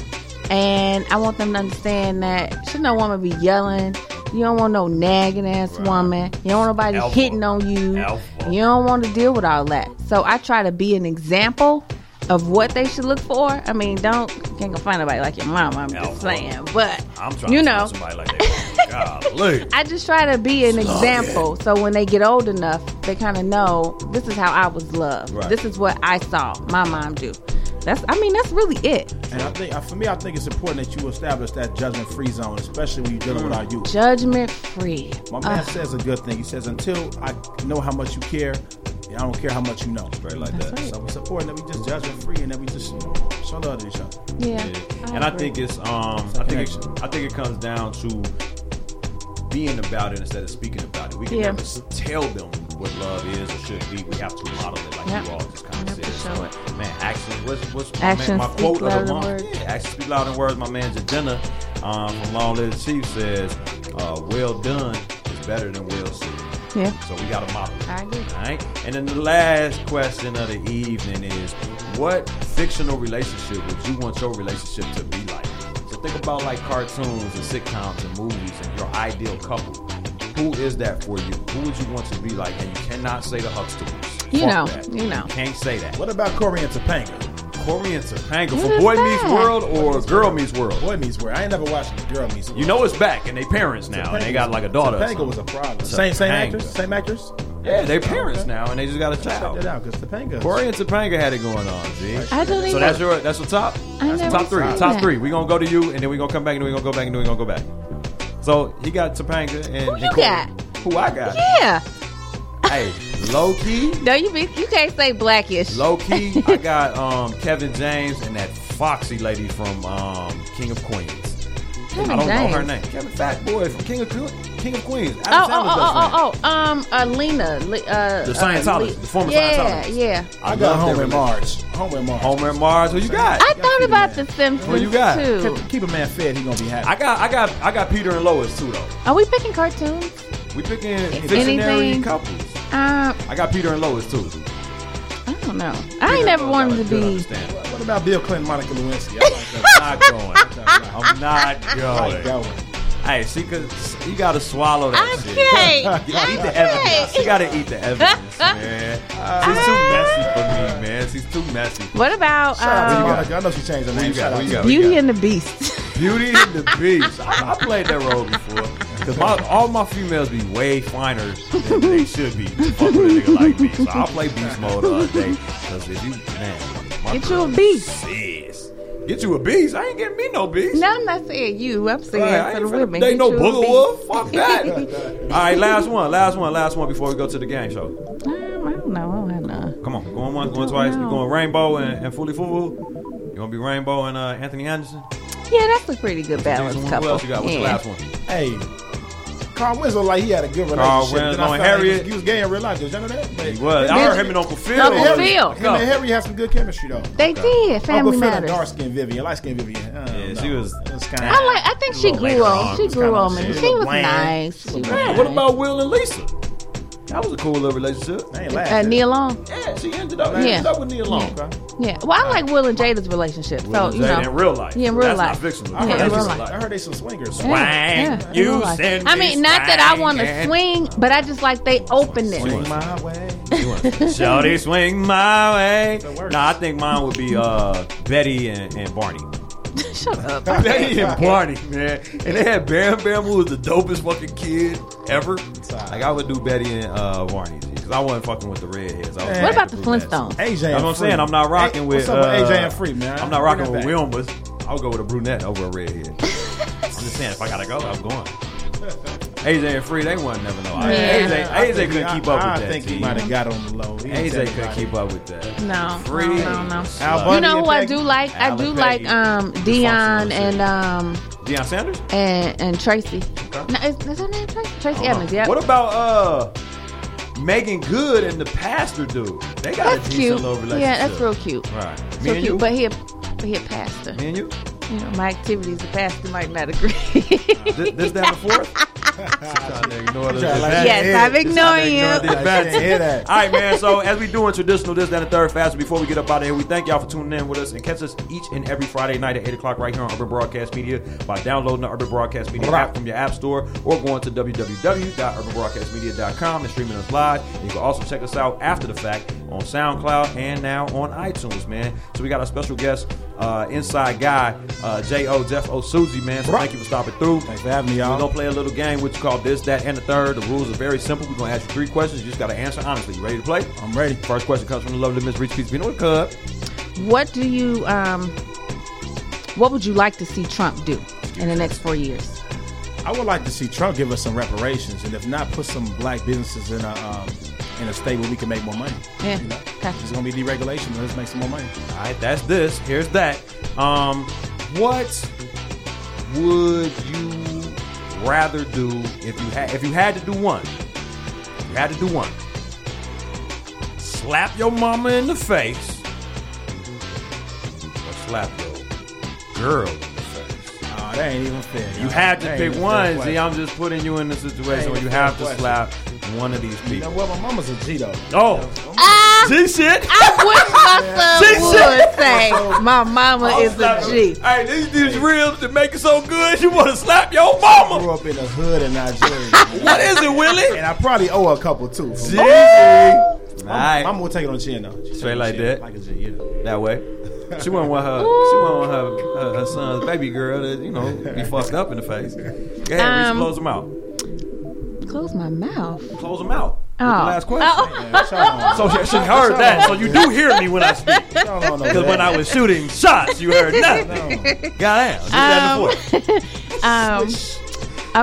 And I want them to understand that shouldn't no woman be yelling. You don't want no nagging ass right. woman. You don't want nobody Alpha. hitting on you. Alpha. You don't want to deal with all that. So I try to be an example of what they should look for. I mean, don't you can't go find nobody like your mom. I'm Alpha. just saying, but I'm trying you to know, somebody like that. I just try to be an Slug example, it. so when they get old enough, they kind of know this is how I was loved. Right. This is what I saw my mom do. That's, I mean, that's really it. And I think, for me, I think it's important that you establish that judgment-free zone, especially when you're dealing with our youth. Judgment-free. My man uh. says a good thing. He says, until I know how much you care, I don't care how much you know. Right, like that's that. Right. So it's important that we just judgment-free and that we just, you know, show love to each other. Yeah. yeah. I and agree. I think it's, um, it's I think, it, I think it comes down to being about it instead of speaking about it. We can yeah. never tell them what love is or should be. We have to model it like yep. you all just kind of yep, said. Sure. So, man, action, what's, what's my, man, my quote of the month? Yeah, action speak loud in words. My man Jadena um, from Long Live Chief says, uh, well done is better than well said. Yeah. So we got to model it. I agree. All right. And then the last question of the evening is, what fictional relationship would you want your relationship to be like? So think about like cartoons and sitcoms and movies and your ideal couple. Who is that for you? Who would you want to be like? And you cannot say the Huxtables. You know, that. you know. You can't say that. What about Corey and Topanga? Corey and Topanga for Boy Meets World or Girl Meets World? Boy Meets World. I ain't never watched Girl Meets World. You know it's back, and they parents now, and they got like a daughter. Topanga was a problem. Same same actress? Same actress? Yeah, they parents now, and they just got a child. Check that out, because Topanga. Corey and Topanga had it going on, G. I don't even. So that's your that's the top. Top three. Top three. We're gonna go to you, and then we're gonna come back, and then we're gonna go back, and then we're gonna go back. So he got Topanga and who you got? Who I got? Yeah. Hey, low key. No, you be, you can't say blackish. Low key, I got um, Kevin James and that foxy lady from um, King of Queens. Kevin I don't James. know her name. Kevin Fat Boy from King of King of Queens. Oh, oh, oh, oh, oh, um, Alina, uh, the Scientologist, uh, the former yeah, Scientologist. Yeah, yeah. I, I got Homer Mars. Homer Mars. Homer Mars. Who you got? I you got thought about man. The Simpsons Who you got? Too. Keep, keep a man fed. He gonna be happy. I got, I got, I got Peter and Lois too though. Are we picking cartoons? We picking visionary couples. Uh, I got Peter and Lois too. I don't know. I Peter ain't never wanted to be. What, what about Bill Clinton, Monica Lewinsky? I like that. I'm not going. I'm not going. I'm not going. Hey, she could. You gotta swallow that shit. I can't. Eat the evidence. You gotta eat the evidence, man. Uh, She's too messy for me, man. She's too messy. What about? Um, what I know she changed her name. Got, got, Beauty and the Beast. Beauty and the Beast. I, I played that role before. Because all my females be way finer than they should be to fuck with a nigga like me. So I'll play beast mode all day. Because if you, man, my Get girl, you a beast. Sis. Get you a beast? I ain't getting me no beast. No, I'm not saying you. I'm saying right, for the women. They no boogaloo. Fuck that. All right, last one. Last one. Last one before we go to the game show. Um, I don't know. I don't know. Come on. Going once, going twice. You're going Rainbow and, and Fooly Foo. You going to be Rainbow and uh, Anthony Anderson? Yeah, that's a pretty good balance couple. What else you got? What's yeah. the last one? Hey. Carl Winslow, like he had a good relationship. Carl Winslow and Harriet. Like he was gay in real life. Did you know that? But he was. I heard him and Uncle Phil. Uncle Phil. Phil. Him no. and Harriet had some good chemistry, though. They okay. did. Family Uncle Phil matters. And dark-skinned Vivian. Light-skinned Vivian. Uh, yeah, no. she was. was kinda, I like. I think she grew on. She grew on me. She, she was bland. nice. She was nice. What about Will and Lisa? That was a cool little relationship. They ain't uh, Nia Long. Yeah, she ended up, yeah. ended up with Nia Long. Yeah. yeah. Well, I like Will and Jada's relationship. Will so, you know. in real life. Yeah, in real life. That's not fictional. Yeah, I, heard some, I heard they some swingers. Swang. Yeah. Yeah, you send I mean, not that I want to swing, but I just like they openness. Swing my way. Shawty, swing my way. No, nah, I think mine would be uh, Betty and, and Barney. Shut up. Betty and Barney, man. And they had Bam Bam, who was the dopest fucking kid ever. Like, I would do Betty and uh, Barney, because I wasn't fucking with the redheads. I was what about the Flintstones? A J and Free. You know what I'm saying? I'm not rocking a- with... What's up with uh, A J and Free, man? I'm not rocking with Wilmas. I would go with a brunette over a redhead. I'm just saying, if I gotta go, I'm going. A J and Free, they wouldn't never know. Yeah. A J, A J couldn't keep up with that. I think he might have got on the low. A J couldn't keep up with that. No, Free, no, no. no. You know who I do like? I do like um, Dion and um, Deion Sanders and and Tracy. Okay. No, is, is her name Tracy? Tracy uh-huh. Evans. Yeah. What about uh, Megan Good and the pastor dude? They got that's a decent little relationship. Yeah, that's real cute. Right, me so and cute, you. But he a, he a pastor. Me and you. You know, my activities, the pastor might not agree. this, this, that, and fourth. Yes, I'm ignoring you. All right, man. So as we do in traditional This, That, and the Third fashion, before we get up out of here, we thank y'all for tuning in with us and catch us each and every Friday night at eight o'clock right here on Urban Broadcast Media by downloading the Urban Broadcast Media app from your app store or going to w w w dot urban broadcast media dot com and streaming us live. And you can also check us out after the fact on SoundCloud and now on iTunes, man. So we got our special guest, uh, inside guy, uh, J O Jeff Osuji, man. So thank you for stopping through. Thanks for having me, y'all. We're going to play a little game, which is called This, That, and the Third. The rules are very simple. We're going to ask you three questions. You just got to answer honestly. You ready to play? I'm ready. First question comes from the lovely Miss Reese P C. What do you, um, what would you like to see Trump do in the next four years? I would like to see Trump give us some reparations, and if not, put some black businesses in a, um, in a state where we can make more money. Yeah. You know? Okay. It's going to be deregulation. Let's make some more money. All right. That's this. Here's that. Um, what would you rather do if you had if you had to do one? If you had to do one. Slap your mama in the face, or slap your girl in the face? Nah, that ain't even fair. You had to pick one. See, I'm just putting you in the situation where you have to slap one of these people. You know, well, my mama's a G, though. Oh. Uh, G shit. I wish my son would say my mama oh, is a G. Hey, these, these ribs that make it so good, you want to slap your mama. I grew up in the hood in Nigeria. What is it, Willie? And I probably owe her a couple, too. G. Mama, mama will take it on the chin, though. Straight take like chin, that? Like a G, yeah. That way? She wouldn't want her. Ooh. She wouldn't want her, her, her son's baby girl to, you know, be fucked up in the face. Go ahead, um, Reese, close them out. Close my mouth. Close them out. Oh. With the last question. Oh. Yeah, so she, she heard that. So you do hear me when I speak. Because when I was shooting shots, you heard nothing. Goddamn. Um, um,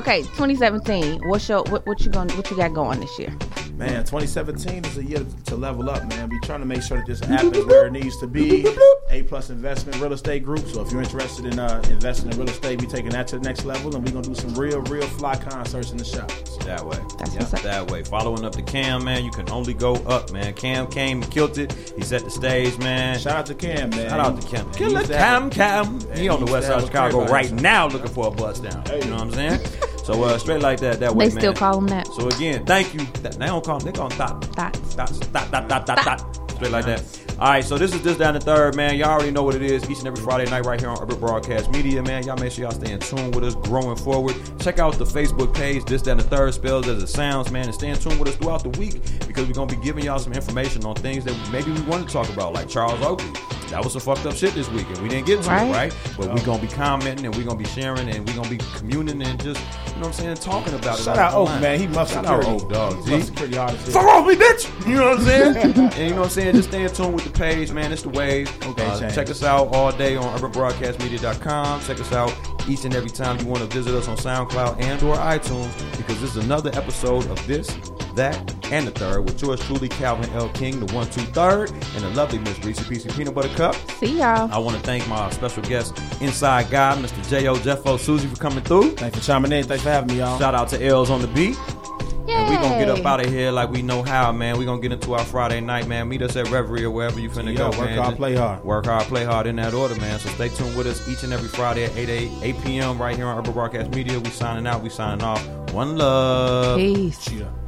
okay, twenty seventeen. What's your what, what you gonna what you got going this year? Man, twenty seventeen is a year to level up, man. We're trying to make sure that this app is where it needs to be. A-plus investment real estate group. So if you're interested in uh, investing in real estate, we're taking that to the next level, and we're going to do some real, real fly concerts in the shop. That way. That's yeah, that way. Following up to Cam, man, you can only go up, man. Cam came, killed it. He set the stage, man. Shout out to Cam, man. Shout out to Cam. Killer Cam, Cam. He on the west side of Chicago right now looking for a bus down. You know what I'm saying? So uh, straight like that, that way, man. They still call him that. So again, thank you. They don't call him, they call him Thot. Thot. Thot, Thot, Thot, Thot, Thot. Straight like that. All right, so this is This, That, and the Third, man. Y'all already know what it is. Each and every Friday night right here on Urban Broadcast Media, man. Y'all make sure y'all stay in tune with us, growing forward. Check out the Facebook page, This, That, and the Third, spells as it sounds, man. And stay in tune with us throughout the week because we're going to be giving y'all some information on things that maybe we want to talk about, like Charles Oakley. That was some fucked up shit this week, and we didn't get to right. it, right? But oh. we're going to be commenting, and we're going to be sharing, and we're going to be communing, and just, you know what I'm saying, talking about Shout it. Shout out Oak, man. He muffs security. Shout out Oak, dog. He muffs security hard as shit. Fuck off me, bitch! You know what I'm saying? And you know what I'm saying? Just stay in tune with the page, man. It's the wave. Okay, uh, check us out all day on urban broadcast media dot com. Check us out each and every time you want to visit us on SoundCloud and or iTunes, because this is another episode of This, That, and the Third with yours truly, Calvin L. King, the one, two, third, and the lovely Miss Reese P C Peanut Butter Cup. See y'all. I want to thank my special guest, Inside Guy, Mister J O. Jeff Osuji, for coming through. Thanks for chiming in. Thanks for having me, y'all. Shout out to L's on the beat. And we're going to get up out of here like we know how, man. We're going to get into our Friday night, man. Meet us at Reverie or wherever you finna Yo, go, work man. Work hard, play hard. Work hard, play hard in that order, man. So stay tuned with us each and every Friday at eight p.m. right here on Urban Broadcast Media. We signing out. We signing off. One love. Peace. Yeah.